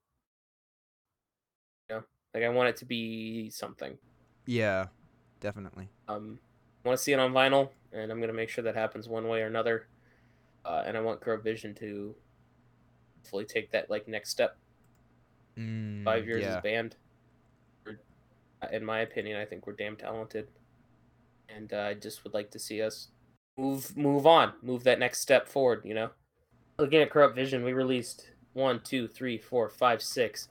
You know, like I want it to be something. Yeah, definitely. Um, I want to see it on vinyl and I'm going to make sure that happens one way or another. Uh, and I want Corrupt Vision to fully take that like next step. Mm, Five years yeah. as a band. We're, in my opinion, I think we're damn talented, and uh, I just would like to see us move move on, move that next step forward. You know, looking at Corrupt Vision, we released one, two, three, four, five, six,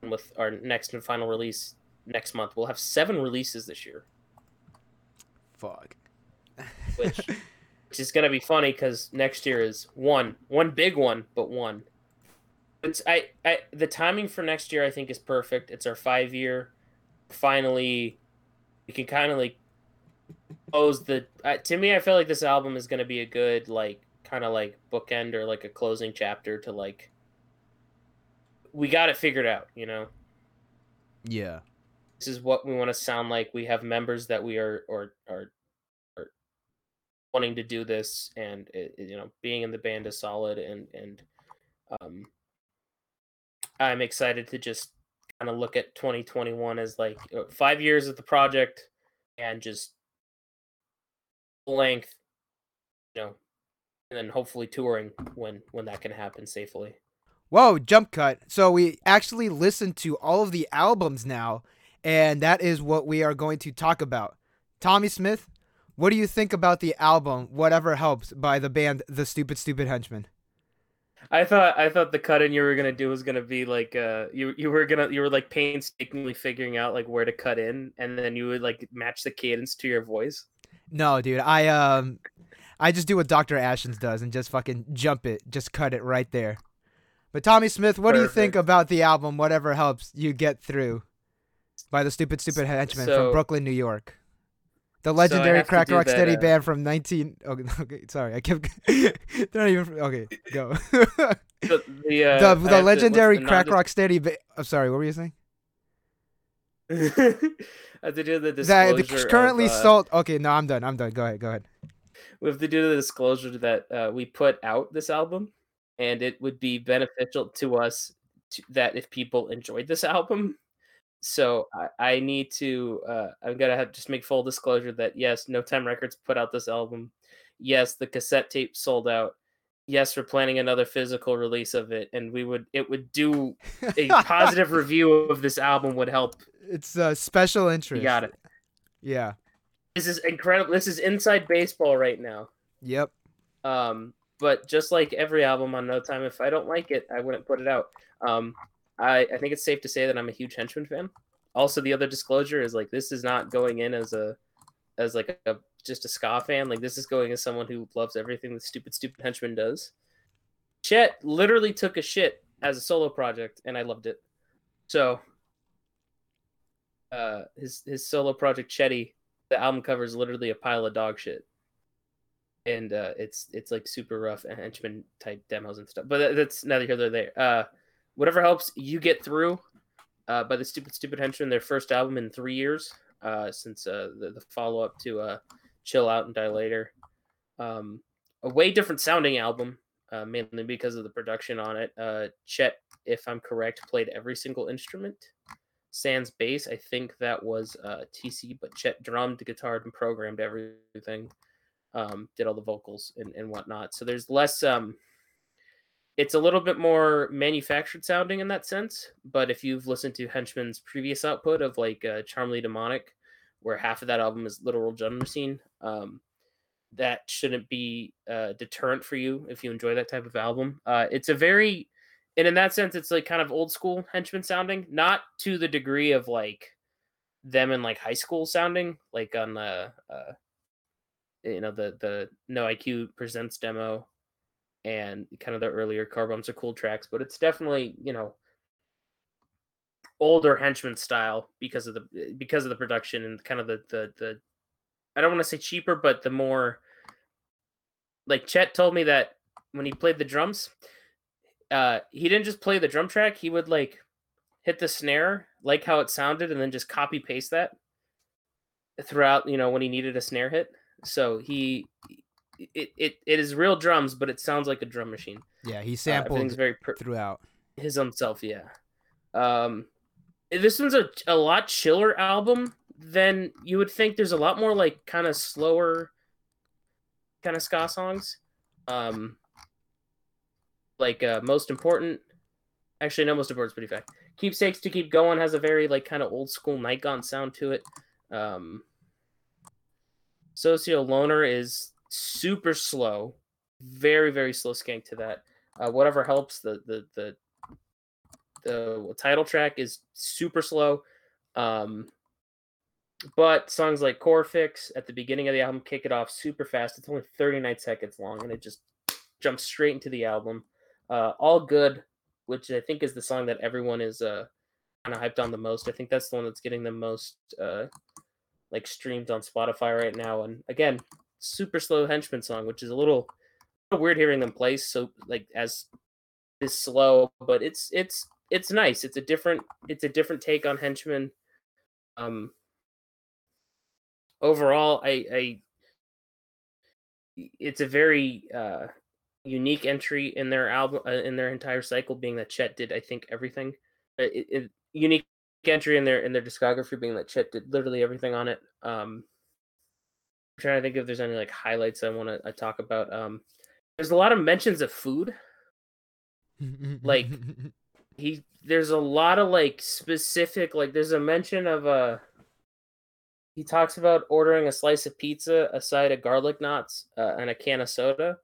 and with our next and final release next month, we'll have seven releases this year. Fuck. Which. Which is going to be funny because next year is one. One big one, but one. It's, I, I, the timing for next year, I think, is perfect. It's our five-year. Finally, we can kind of, like, close the... Uh, to me, I feel like this album is going to be a good, like, kind of, like, bookend or, like, a closing chapter to, like... We got it figured out, you know? Yeah. This is what we want to sound like. We have members that we are... or are wanting to do this, and it, you know, being in the band is solid, and and um I'm excited to just kind of look at twenty twenty-one as like five years of the project and just length, you know, and then hopefully touring when when that can happen safely. Whoa, jump cut. So we actually listened to all of the albums now, and that is what we are going to talk about. Tommy Smith, what do you think about the album Whatever Helps by the band The Stupid Stupid Henchman? I thought I thought the cut in you were gonna do was gonna be like uh you you were gonna you were like painstakingly figuring out like where to cut in, and then you would like match the cadence to your voice. No, dude, I um I just do what Doctor Ashens does and just fucking jump it, just cut it right there. But Tommy Smith, what Perfect. do you think about the album Whatever Helps You Get Through by The Stupid Stupid Henchman so... from Brooklyn, New York? The legendary so Crack Rock that, Steady uh, band from nineteen. Okay, okay, sorry, I kept. They're not even. Okay, go. the the, uh, the, the legendary to, the Crack non- Rock Steady. Ba- I'm sorry, what were you saying? I have to do the disclosure. That, the currently of, uh, salt. Okay, no, I'm done. I'm done. Go ahead. Go ahead. We have to do the disclosure that uh, we put out this album, and it would be beneficial to us to, that if people enjoyed this album. So I, I need to, uh, I'm going to have just make full disclosure that yes, No Time Records put out this album. Yes, the cassette tape sold out. Yes, we're planning another physical release of it. And we would, it would do a positive review of this album would help. It's a special interest. You got it. Yeah. This is incredible. This is inside baseball right now. Yep. Um, but just like every album on No Time, if I don't like it, I wouldn't put it out. Um, I, I think it's safe to say that I'm a huge Henchman fan. Also, the other disclosure is like this is not going in as a, as like a just a ska fan. Like this is going as someone who loves everything that Stupid Stupid Henchman does. Chet literally took a shit as a solo project, and I loved it. So, uh, his his solo project Chetty, the album cover is literally a pile of dog shit, and uh, it's it's like super rough Henchman type demos and stuff. But that's neither here nor there. Uh, Whatever Helps You Get Through uh, by the Stupid Stupid Henchman, their first album in three years uh, since uh, the, the follow-up to uh, Chill Out and Die Later. Um, a way different sounding album, uh, mainly because of the production on it. Uh, Chet, if I'm correct, played every single instrument. Sans bass, I think that was uh, T C, but Chet drummed, guitared, and programmed everything. Um, did all the vocals and, and whatnot. So there's less... Um, It's a little bit more manufactured sounding in that sense, but if you've listened to Henchman's previous output of like uh, Charmingly Demonic, where half of that album is literal drum machine, um, that shouldn't be a uh, deterrent for you if you enjoy that type of album. Uh, it's a very And in that sense, it's like kind of old school Henchman sounding, not to the degree of like them in like high school sounding, like on the, uh, you know, the, the No I Q Presents demo and kind of the earlier Carbombs are cool tracks, but it's definitely, you know, older Henchman style because of the, because of the production and kind of the, the, the, I don't want to say cheaper, but the more like Chet told me that when he played the drums, uh, he didn't just play the drum track. He would like hit the snare, like how it sounded, and then just copy paste that throughout, you know, when he needed a snare hit. So he, it, it, it is real drums, but it sounds like a drum machine. Yeah. He sampled uh, everything's very per- throughout his own self. Yeah. Um, this one's a, a lot chiller album than you would think. There's a lot more like kind of slower kind of ska songs. Um, like uh, most important, actually no, most important is pretty fact. Keepsakes to Keep Going has a very like kind of old school Nikon sound to it. Um, Socio Loner is super slow, very very slow skank to that. Uh, Whatever Helps, the the the the title track is super slow. Um, but songs like Core Fix at the beginning of the album kick it off super fast. It's only thirty-nine seconds long, and it just jumps straight into the album. Uh, All Good, which I think is the song that everyone is uh, kind of hyped on the most. I think that's the one that's getting the most uh, like streams on Spotify right now. And again, super slow Henchman song, which is a little, a little weird hearing them play. So like as is slow, but it's it's it's nice. It's a different it's a different take on Henchman. Um. Overall, I, I it's a very uh, unique entry in their album, uh, in their entire cycle, being that Chet did, I think, everything. It, it, unique entry in their in their discography, being that Chet did literally everything on it. Um, I'm trying to think if there's any like highlights I want to talk about. Um, there's a lot of mentions of food, like he. There's a lot of like specific like. There's a mention of a. Uh, He talks about ordering a slice of pizza, a side of garlic knots, uh, and a can of soda.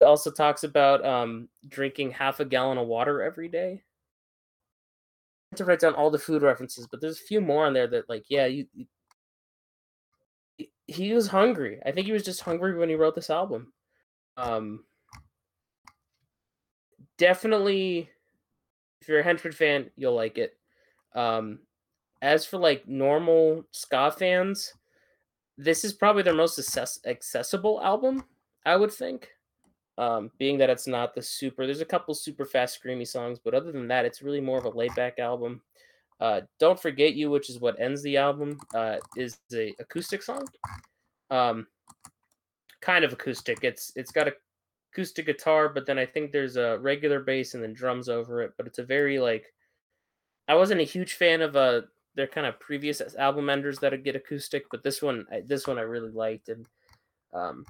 He also talks about um, drinking half a gallon of water every day. I have to write down all the food references, but there's a few more on there that, like, yeah, you, you, he was hungry. I think he was just hungry when he wrote this album. Um, definitely, if you're a Henchman fan, you'll like it. Um, As for like normal ska fans, this is probably their most access- accessible album, I would think, um, being that it's not the super. There's a couple super fast screamy songs, but other than that, it's really more of a laid back album. Uh, Don't Forget You, which is what ends the album, uh, is the acoustic song, um, kind of acoustic. It's it's got a acoustic guitar, but then I think there's a regular bass and then drums over it. But it's a very like. I wasn't a huge fan of a. They're kind of previous album enders that would get acoustic, but this one, this one I really liked. And um,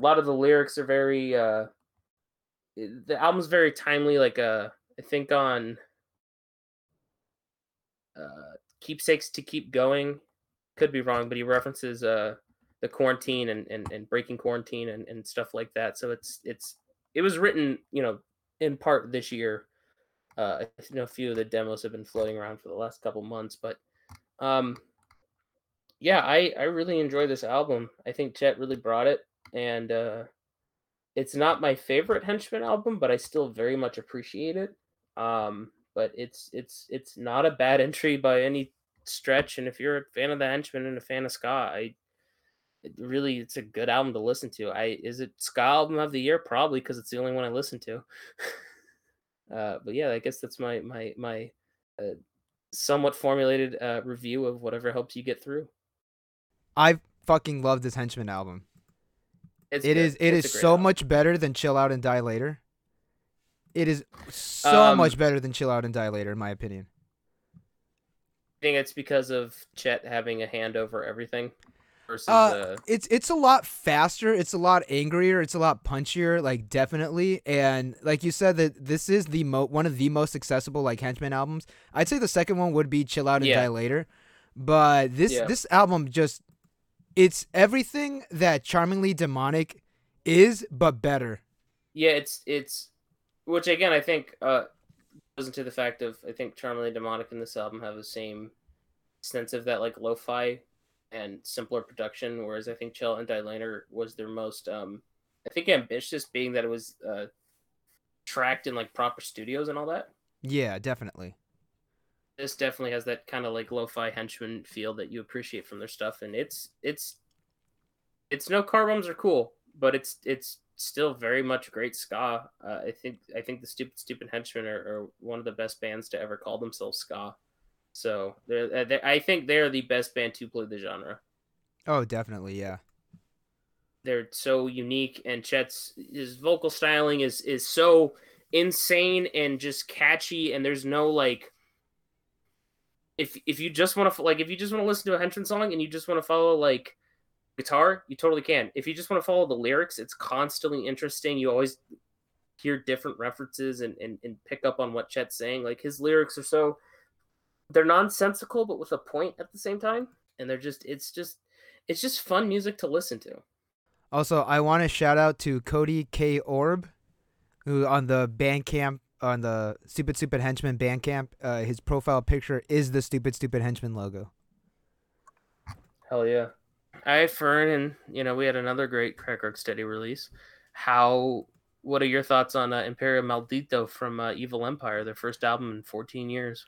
a lot of the lyrics are very, uh, the album's very timely. Like uh, I think on uh, Keepsakes to Keep Going, could be wrong, but he references uh, the quarantine and, and, and breaking quarantine and, and stuff like that. So it's, it's, it was written, you know, in part this year. Uh, you know, a few of the demos have been floating around for the last couple months, but um, yeah, I, I really enjoy this album. I think Chet really brought it, and uh, it's not my favorite Henchman album, but I still very much appreciate it. Um, but it's it's it's not a bad entry by any stretch, and if you're a fan of the Henchman and a fan of ska, I it really it's a good album to listen to. I is it ska album of the year? Probably, because it's the only one I listen to. Uh, but yeah, I guess that's my my my uh, somewhat formulated uh, review of Whatever Helps You Get Through. I fucking love this Henchman album. It's it good. is it it's is so album. much better than Chill Out and Die Later. It is so um, much better than Chill Out and Die Later, in my opinion. I think it's because of Chet having a hand over everything. Versus, uh, uh, it's it's a lot faster. It's a lot angrier. It's a lot punchier. Like definitely, and like you said, that this is the mo- one of the most accessible like Henchman albums. I'd say the second one would be Chill Out and yeah. Die Later, but this yeah. this album just it's everything that Charmingly Demonic is, but better. Yeah, it's it's which again, I think uh, goes into the fact of, I think Charmingly Demonic and this album have the same sense of that like lo-fi and simpler production, whereas I think Chill Out and Die Later was their most, um, I think, ambitious, being that it was uh, tracked in like proper studios and all that. Yeah, definitely. This definitely has that kind of like lo-fi henchman feel that you appreciate from their stuff, and it's it's it's no Carbombs are cool, but it's it's still very much great ska. Uh, I think I think the Stupid Stupid Henchmen are, are one of the best bands to ever call themselves ska. So they're, they're, I think they're the best band to play the genre. Oh, definitely, yeah. They're so unique, and Chet's his vocal styling is is so insane and just catchy, and there's no like. If if you just want to like if you just want to listen to a henchman song and you just want to follow like guitar, you totally can. If you just want to follow the lyrics, it's constantly interesting. You always hear different references and, and, and pick up on what Chet's saying. Like his lyrics are so they're nonsensical but with a point at the same time. And they're just it's just it's just fun music to listen to. Also, I want to shout out to Cody K. Orb, who on the Bandcamp on the Stupid Stupid Henchman Bandcamp, uh, his profile picture is the Stupid Stupid Henchman logo. Hell yeah. I, Fern, and, you know, we had another great Crack Rock Steady release. How, what are your thoughts on uh, Imperio Maldito from uh, Evil Empire, their first album in fourteen years?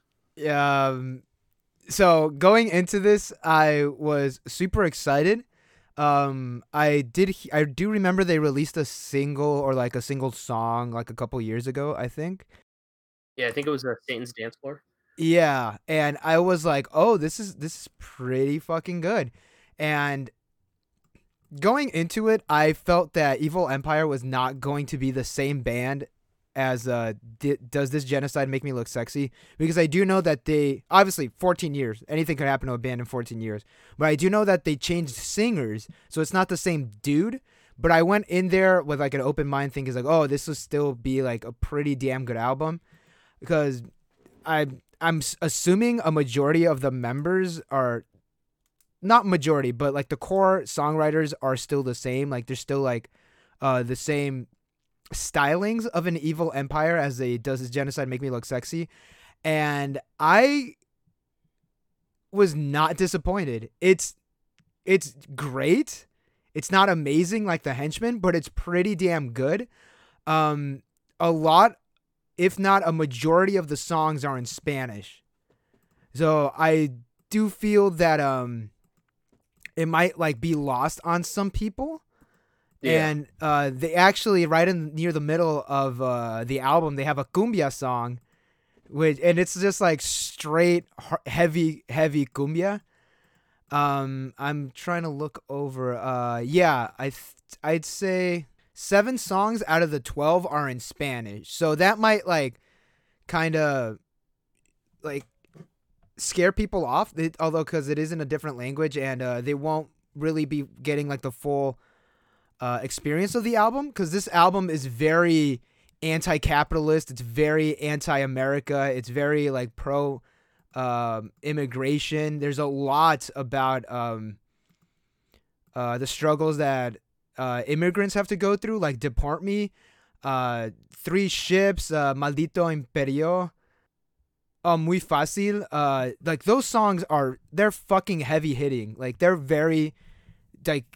Um, so going into this, I was super excited. Um, I did. He- I do remember they released a single or like a single song like a couple years ago, I think. Yeah, I think it was uh, Satan's Dance Floor. Yeah, and I was like, "Oh, this is this is pretty fucking good." And going into it, I felt that Evil Empire was not going to be the same band as uh, D- Does This Genocide Make Me Look Sexy? Because I do know that they, obviously, fourteen years. Anything could happen to a band in fourteen years. But I do know that they changed singers, so it's not the same dude. But I went in there with, like, an open mind thinking, like, oh, this will still be, like, a pretty damn good album. Because I, I'm assuming a majority of the members are, not majority, but, like, the core songwriters are still the same. Like, they're still, like, uh, the same stylings of an Evil Empire as they Does This Genocide Make Me Look Sexy, and I was not disappointed. It's it's great. It's not amazing like the Henchmen, but it's pretty damn good. Um, a lot, if not a majority of the songs are in Spanish, so I do feel that um, it might like be lost on some people. Yeah. And uh, they actually, right in near the middle of uh, the album, they have a cumbia song, which and it's just like straight, heavy, heavy cumbia. Um, I'm trying to look over. Uh, yeah, I th- I'd say seven songs out of the twelve are in Spanish, so that might like kind of like scare people off. It, although because it is in a different language, and uh, they won't really be getting like the full Uh, experience of the album, because this album is very anti-capitalist, it's very anti-America, it's very like pro um, immigration. There's a lot about um, uh, the struggles that uh, immigrants have to go through, like Deport Me, uh, Three Ships, uh, Maldito Imperio, uh, Muy Fácil. Uh, like those songs are they're fucking heavy hitting. Like they're very like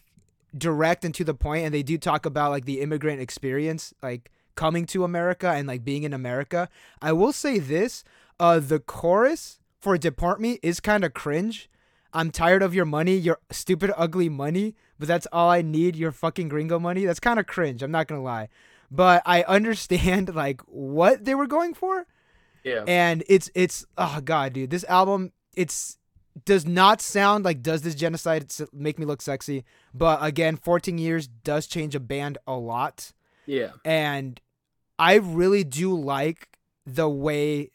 direct and to the point, and they do talk about like the immigrant experience, like coming to America and like being in America. I will say this, uh the chorus for Deport Me is kind of cringe. I'm tired of your money, your stupid ugly money, but that's all I need, your fucking gringo money. That's kind of cringe, I'm not gonna lie, but I understand like what they were going for. Yeah, and it's it's oh god dude, this album it's does not sound like Does This Genocide Make Me Look Sexy, but again, fourteen years does change a band a lot. Yeah. And I really do like the way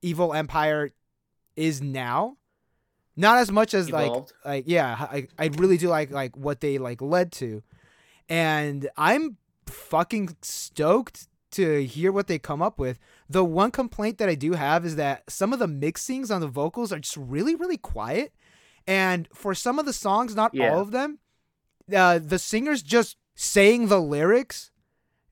Evil Empire is now. Not as much as Evolved. like, like, yeah, I, I really do like, like what they like led to. And I'm fucking stoked to hear what they come up with. The one complaint that I do have is that some of the mixings on the vocals are just really, really quiet. And for some of the songs, not yeah. all of them, uh, the singer's just saying the lyrics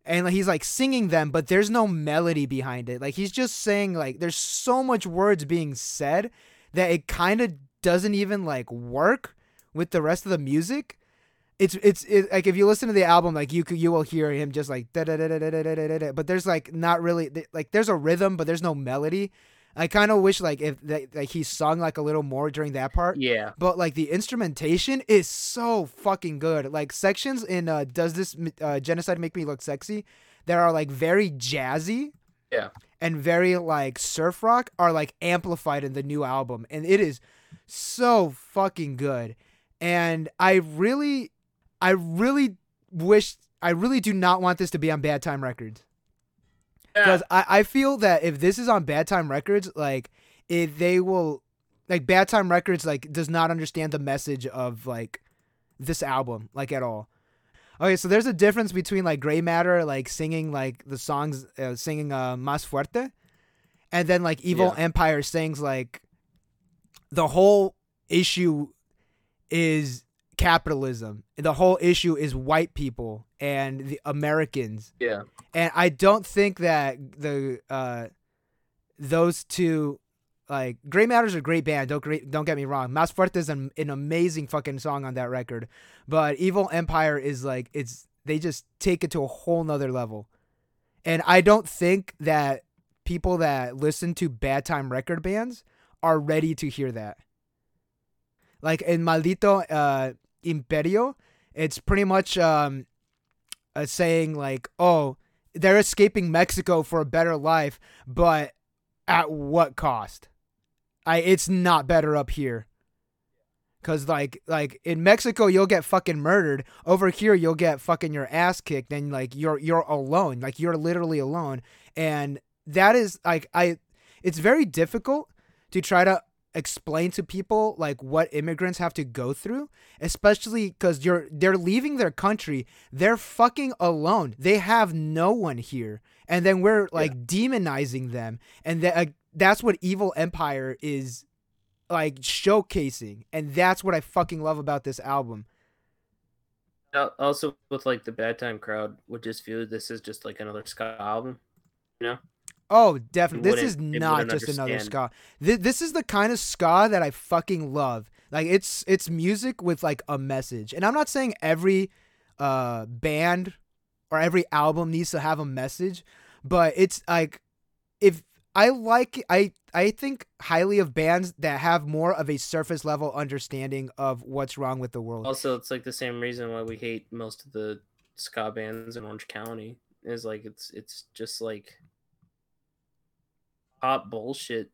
and he's like singing them, but there's no melody behind it. Like he's just saying, like, there's so much words being said that it kind of doesn't even like work with the rest of the music. It's it's it, like if you listen to the album, like you you will hear him just like da da da da da da da da. But there's like not really like there's a rhythm, but there's no melody. I kind of wish like if like he sung like a little more during that part. Yeah. But like the instrumentation is so fucking good. Like sections in uh, Does This uh, Genocide Make Me Look Sexy that are like very jazzy. Yeah. And very like surf rock are like amplified in the new album, and it is so fucking good. And I really. I really wish, I really do not want this to be on Bad Time Records. Because yeah. I, I feel that if this is on Bad Time Records, like, if they will, like, Bad Time Records, like, does not understand the message of, like, this album, like, at all. Okay, so there's a difference between, like, Grey Matter, like, singing, like, the songs, uh, singing uh, Mas Fuerte, and then, like, Evil yeah. Empire sings, like, the whole issue is capitalism. The whole issue is white people and the Americans. Yeah. And I don't think that the uh those two, like, Grey Matter's a great band, don't great, don't get me wrong. Mas Fuerte is an, an amazing fucking song on that record. But Evil Empire is like, it's, they just take it to a whole nother level. And I don't think that people that listen to Bad Time record bands are ready to hear that. Like in Maldito uh Imperio, it's pretty much um, a saying like, oh, they're escaping Mexico for a better life, but at what cost? I it's not better up here. Cause like like in Mexico you'll get fucking murdered. Over here you'll get fucking your ass kicked, and like you're you're alone. Like you're literally alone. And that is like I it's very difficult to try to explain to people like what immigrants have to go through, especially because you're they're leaving their country, they're fucking alone, they have no one here, and then we're like yeah. demonizing them, and that uh, that's what Evil Empire is like showcasing, and that's what I fucking love about this album. Also with like the Bad Time crowd would just view this as just like another ska album, you know. Oh, definitely. This is not just understand. another ska. This, this is the kind of ska that I fucking love. Like it's it's music with like a message. And I'm not saying every uh, band or every album needs to have a message, but it's like if I like I I think highly of bands that have more of a surface level understanding of what's wrong with the world. Also, it's like the same reason why we hate most of the ska bands in Orange County is like it's it's just like pop bullshit.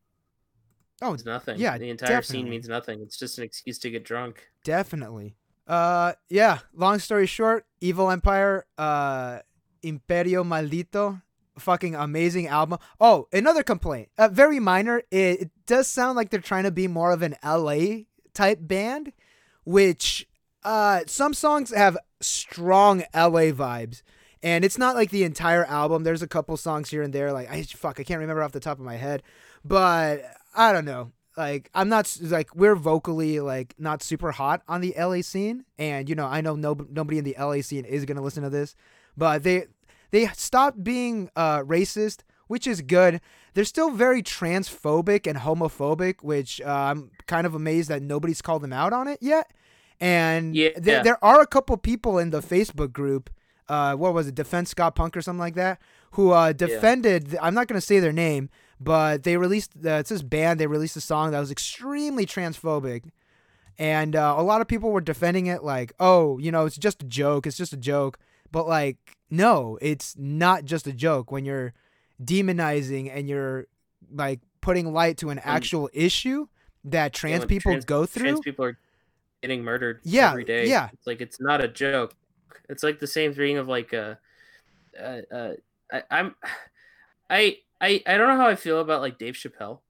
Oh, it's nothing. Yeah, the entire definitely. scene means nothing. It's just an excuse to get drunk. Definitely. Uh, yeah. Long story short, Evil Empire, uh, Imperio Maldito, fucking amazing album. Oh, another complaint. Uh, very minor. It, it does sound like they're trying to be more of an L A type band, which uh, some songs have strong L A vibes. And it's not like the entire album. There's a couple songs here and there. Like, I fuck, I can't remember off the top of my head. But I don't know. Like, I'm not like we're vocally like not super hot on the L A scene. And you know, I know no, nobody in the L A scene is gonna listen to this. But they they stopped being uh, racist, which is good. They're still very transphobic and homophobic, which uh, I'm kind of amazed that nobody's called them out on it yet. And yeah, th- yeah. there are a couple people in the Facebook group. Uh, what was it? Defend Ska Punk or something like that, who uh, defended, yeah. I'm not going to say their name, but they released, uh, it's this band, they released a song that was extremely transphobic. And uh, a lot of people were defending it like, oh, you know, it's just a joke. It's just a joke. But like, no, it's not just a joke when you're demonizing and you're like putting light to an actual mm. issue that trans yeah, people trans, go through. Trans people are getting murdered yeah, every day. Yeah. It's like, it's not a joke. It's like the same thing of like uh, uh, uh I, I'm, I, I, I don't know how I feel about like Dave Chappelle.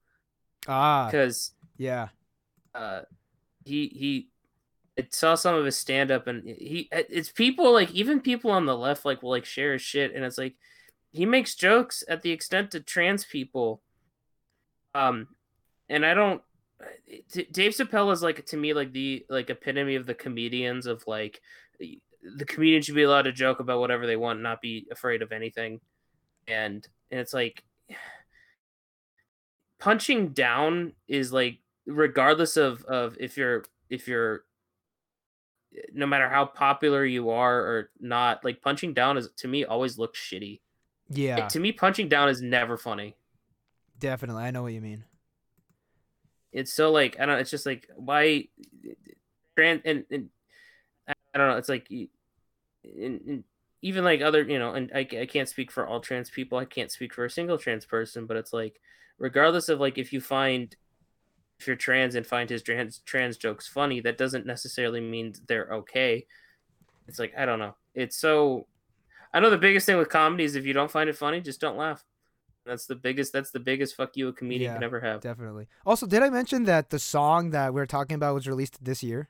Ah, because yeah, uh, he he, I saw some of his stand up and he, it's people like even people on the left like will like share his shit, and it's like he makes jokes at the extent to trans people. Um, and I don't. Dave Chappelle is like to me like the like epitome of the comedians of like. the comedian should be allowed to joke about whatever they want, not be afraid of anything. And and it's like punching down is like, regardless of, of if you're if you're no matter how popular you are or not, like punching down is to me always looks shitty. Yeah. Like, to me, punching down is never funny. Definitely. I know what you mean. It's so like, I don't, it's just like, why Grant and, and I don't know. It's like, and, and even like other, you know, and I, I can't speak for all trans people. I can't speak for a single trans person, but it's like, regardless of like, if you find, if you're trans and find his trans trans jokes funny, that doesn't necessarily mean they're okay. It's like, I don't know. It's so, I know the biggest thing with comedy is if you don't find it funny, just don't laugh. That's the biggest, that's the biggest fuck you a comedian yeah, can ever have. Definitely. Also, did I mention that the song that we were talking about was released this year?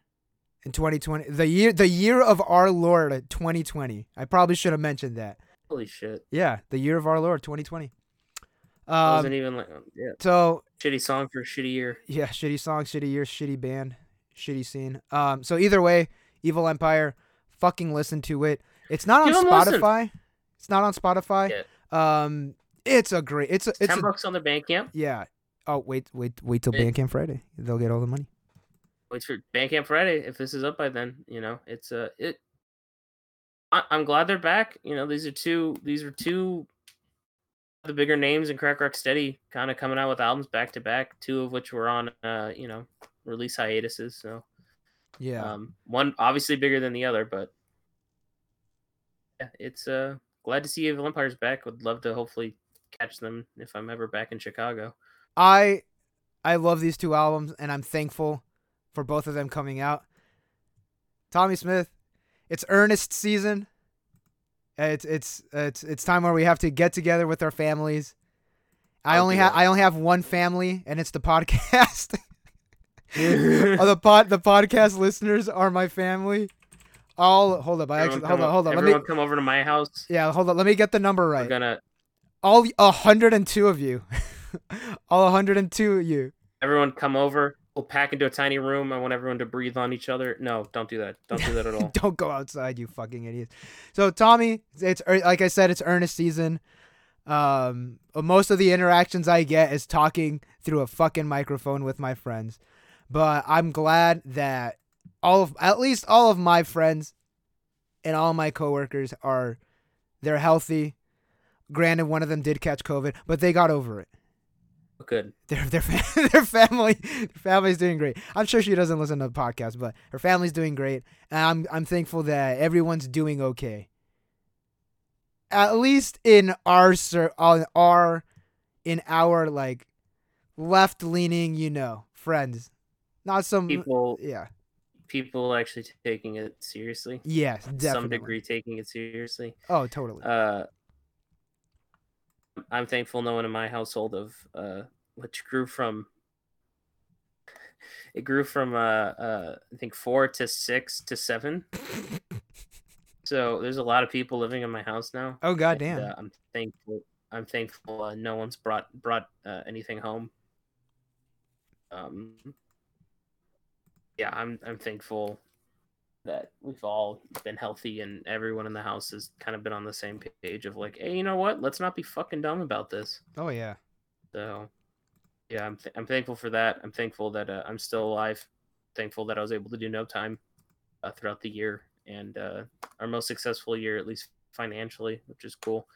In twenty twenty, the year, the year of our Lord, twenty twenty. I probably should have mentioned that. Holy shit. Yeah. The year of our Lord, twenty twenty. Um, I wasn't even like, yeah. So shitty song for a shitty year. Yeah. Shitty song, shitty year, shitty band, shitty scene. Um, so either way, Evil Empire, fucking listen to it. It's not on Spotify. Listen. It's not on Spotify. Yeah. Um, It's a great. It's a, it's ten a, bucks on the Bandcamp. Yeah. Oh wait, wait, wait till Bandcamp Friday. They'll get all the money. Wait for Bandcamp Friday. If this is up by then, you know it's a uh, it. I, I'm glad they're back. You know these are two. These are two. Of the bigger names in Crack Rock Steady, kind of coming out with albums back to back. Two of which were on, uh, you know, release hiatuses. So. Yeah. Um. One obviously bigger than the other, but. Yeah, it's uh glad to see Evil Empire's back. Would love to hopefully catch them if I'm ever back in Chicago. I I love these two albums, and I'm thankful for both of them coming out. Tommy Smith, it's earnest season. It's it's it's it's time where we have to get together with our families. I I'll only have I only have one family, and it's the podcast. oh, the pod the podcast listeners are my family. I'll hold up. I actually, hold on, hold on. Let me come over to my house. Yeah, hold on. Let me get the number right. We're gonna. All one hundred two of you. All one hundred two of you. Everyone come over. We'll pack into a tiny room. I want everyone to breathe on each other. No, don't do that. Don't do that at all. Don't go outside, you fucking idiots. So, Tommy, it's like I said, it's earnest season. Um, most of the interactions I get is talking through a fucking microphone with my friends. But I'm glad that all of, at least all of my friends and all my coworkers are, they're healthy. Granted, one of them did catch COVID, but they got over it. Good. Their their their family their family's doing great. I'm sure she doesn't listen to the podcast, but her family's doing great. And I'm I'm thankful that everyone's doing okay. At least in our on our in our like left leaning, you know, friends, not some people. Yeah. People actually taking it seriously. Yes, definitely. Some degree taking it seriously. Oh, totally. Uh. I'm thankful no one in my household of uh, which grew from it grew from uh, uh, I think four to six to seven. So there's a lot of people living in my house now. Oh goddamn! Uh, I'm thankful. I'm thankful uh, no one's brought brought uh, anything home. Um, yeah, I'm I'm thankful that we've all been healthy and everyone in the house has kind of been on the same page of like, hey, you know what? Let's not be fucking dumb about this. Oh yeah. So yeah, I'm, th- I'm thankful for that. I'm thankful that uh, I'm still alive. Thankful that I was able to do no time uh, throughout the year and uh, our most successful year, at least financially, which is cool.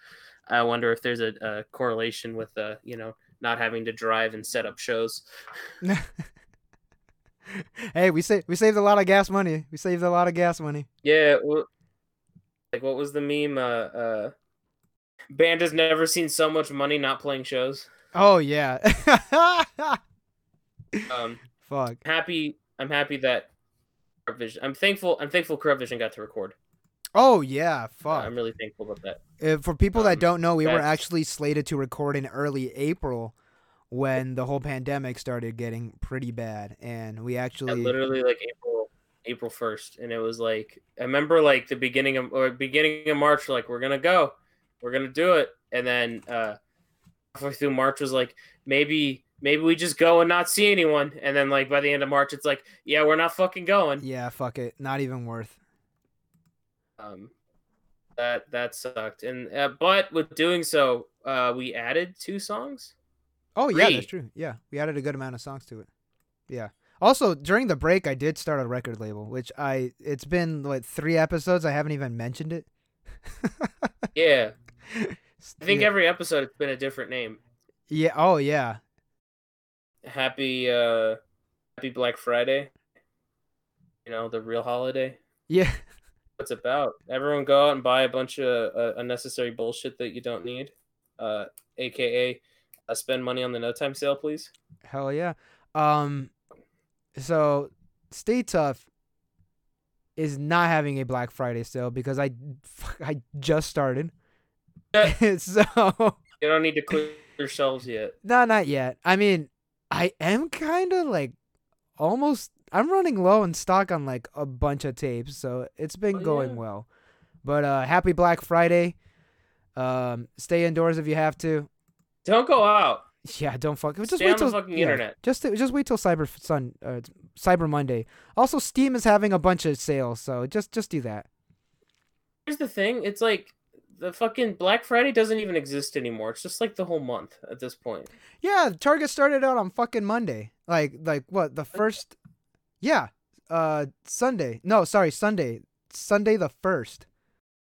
I wonder if there's a, a correlation with, uh, you know, not having to drive and set up shows. Hey, we saved we saved a lot of gas money. We saved a lot of gas money. Yeah, well, like what was the meme? Uh, uh, band has never seen so much money not playing shows. Oh yeah. um, fuck. Happy. I'm happy that Corrupt Vision. I'm thankful. I'm thankful Corrupt Vision got to record. Oh yeah, fuck. Uh, I'm really thankful about that. If, for people um, that don't know, we that's... were actually slated to record in early April. When the whole pandemic started getting pretty bad, and we actually yeah, literally like April, April first, and it was like I remember like the beginning of or beginning of March, like we're gonna go, we're gonna do it, and then uh, halfway through March was like maybe maybe we just go and not see anyone, and then like by the end of March it's like yeah we're not fucking going. Yeah, fuck it, not even worth. Um, that that sucked. And uh, but with doing so, uh, we added two songs. Oh yeah, Three. That's true. Yeah, we added a good amount of songs to it. Yeah. Also, during the break, I did start a record label, which I, it's been, like, three episodes. I haven't even mentioned it. Yeah. I think yeah. every episode it's been a different name. Yeah. Oh, yeah. Happy, uh, happy Black Friday. You know, the real holiday. Yeah. What's it about? Everyone go out and buy a bunch of uh, unnecessary bullshit that you don't need. Uh, A K A uh, spend money on the No Time sale, please. Hell yeah. Um... So, Stay Tough is not having a Black Friday sale because I, I just started. Yeah. So you don't need to clear your shelves yet. No, not yet. I mean, I am kind of like almost. I'm running low in stock on like a bunch of tapes, so it's been oh, going yeah. well. But uh, happy Black Friday. Um, stay indoors if you have to. Don't go out. Yeah, don't fuck. Just Stay wait till fucking yeah, internet. Just just wait till Cyber Sun, uh, Cyber Monday. Also, Steam is having a bunch of sales, so just just do that. Here's the thing: it's like the fucking Black Friday doesn't even exist anymore. It's just like the whole month at this point. Yeah, Target started out on fucking Monday. Like like what the first? Yeah, uh, Sunday. No, sorry, Sunday. Sunday the first.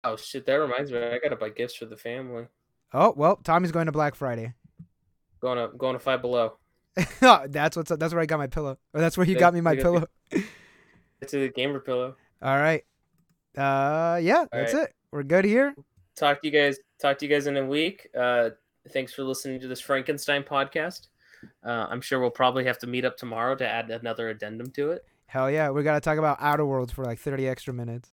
Oh shit! That reminds me. I gotta buy gifts for the family. Oh well, Tommy's going to Black Friday. Going to going to Five Below. That's what's up. That's where I got my pillow. Or that's where he got me my pillow. It's a gamer pillow. All right. Uh, yeah, All that's right. it. We're good here. Talk to you guys. Talk to you guys in a week. Uh, thanks for listening to this Frankenstein podcast. Uh, I'm sure we'll probably have to meet up tomorrow to add another addendum to it. Hell yeah, we got to talk about Outer Worlds for like thirty extra minutes.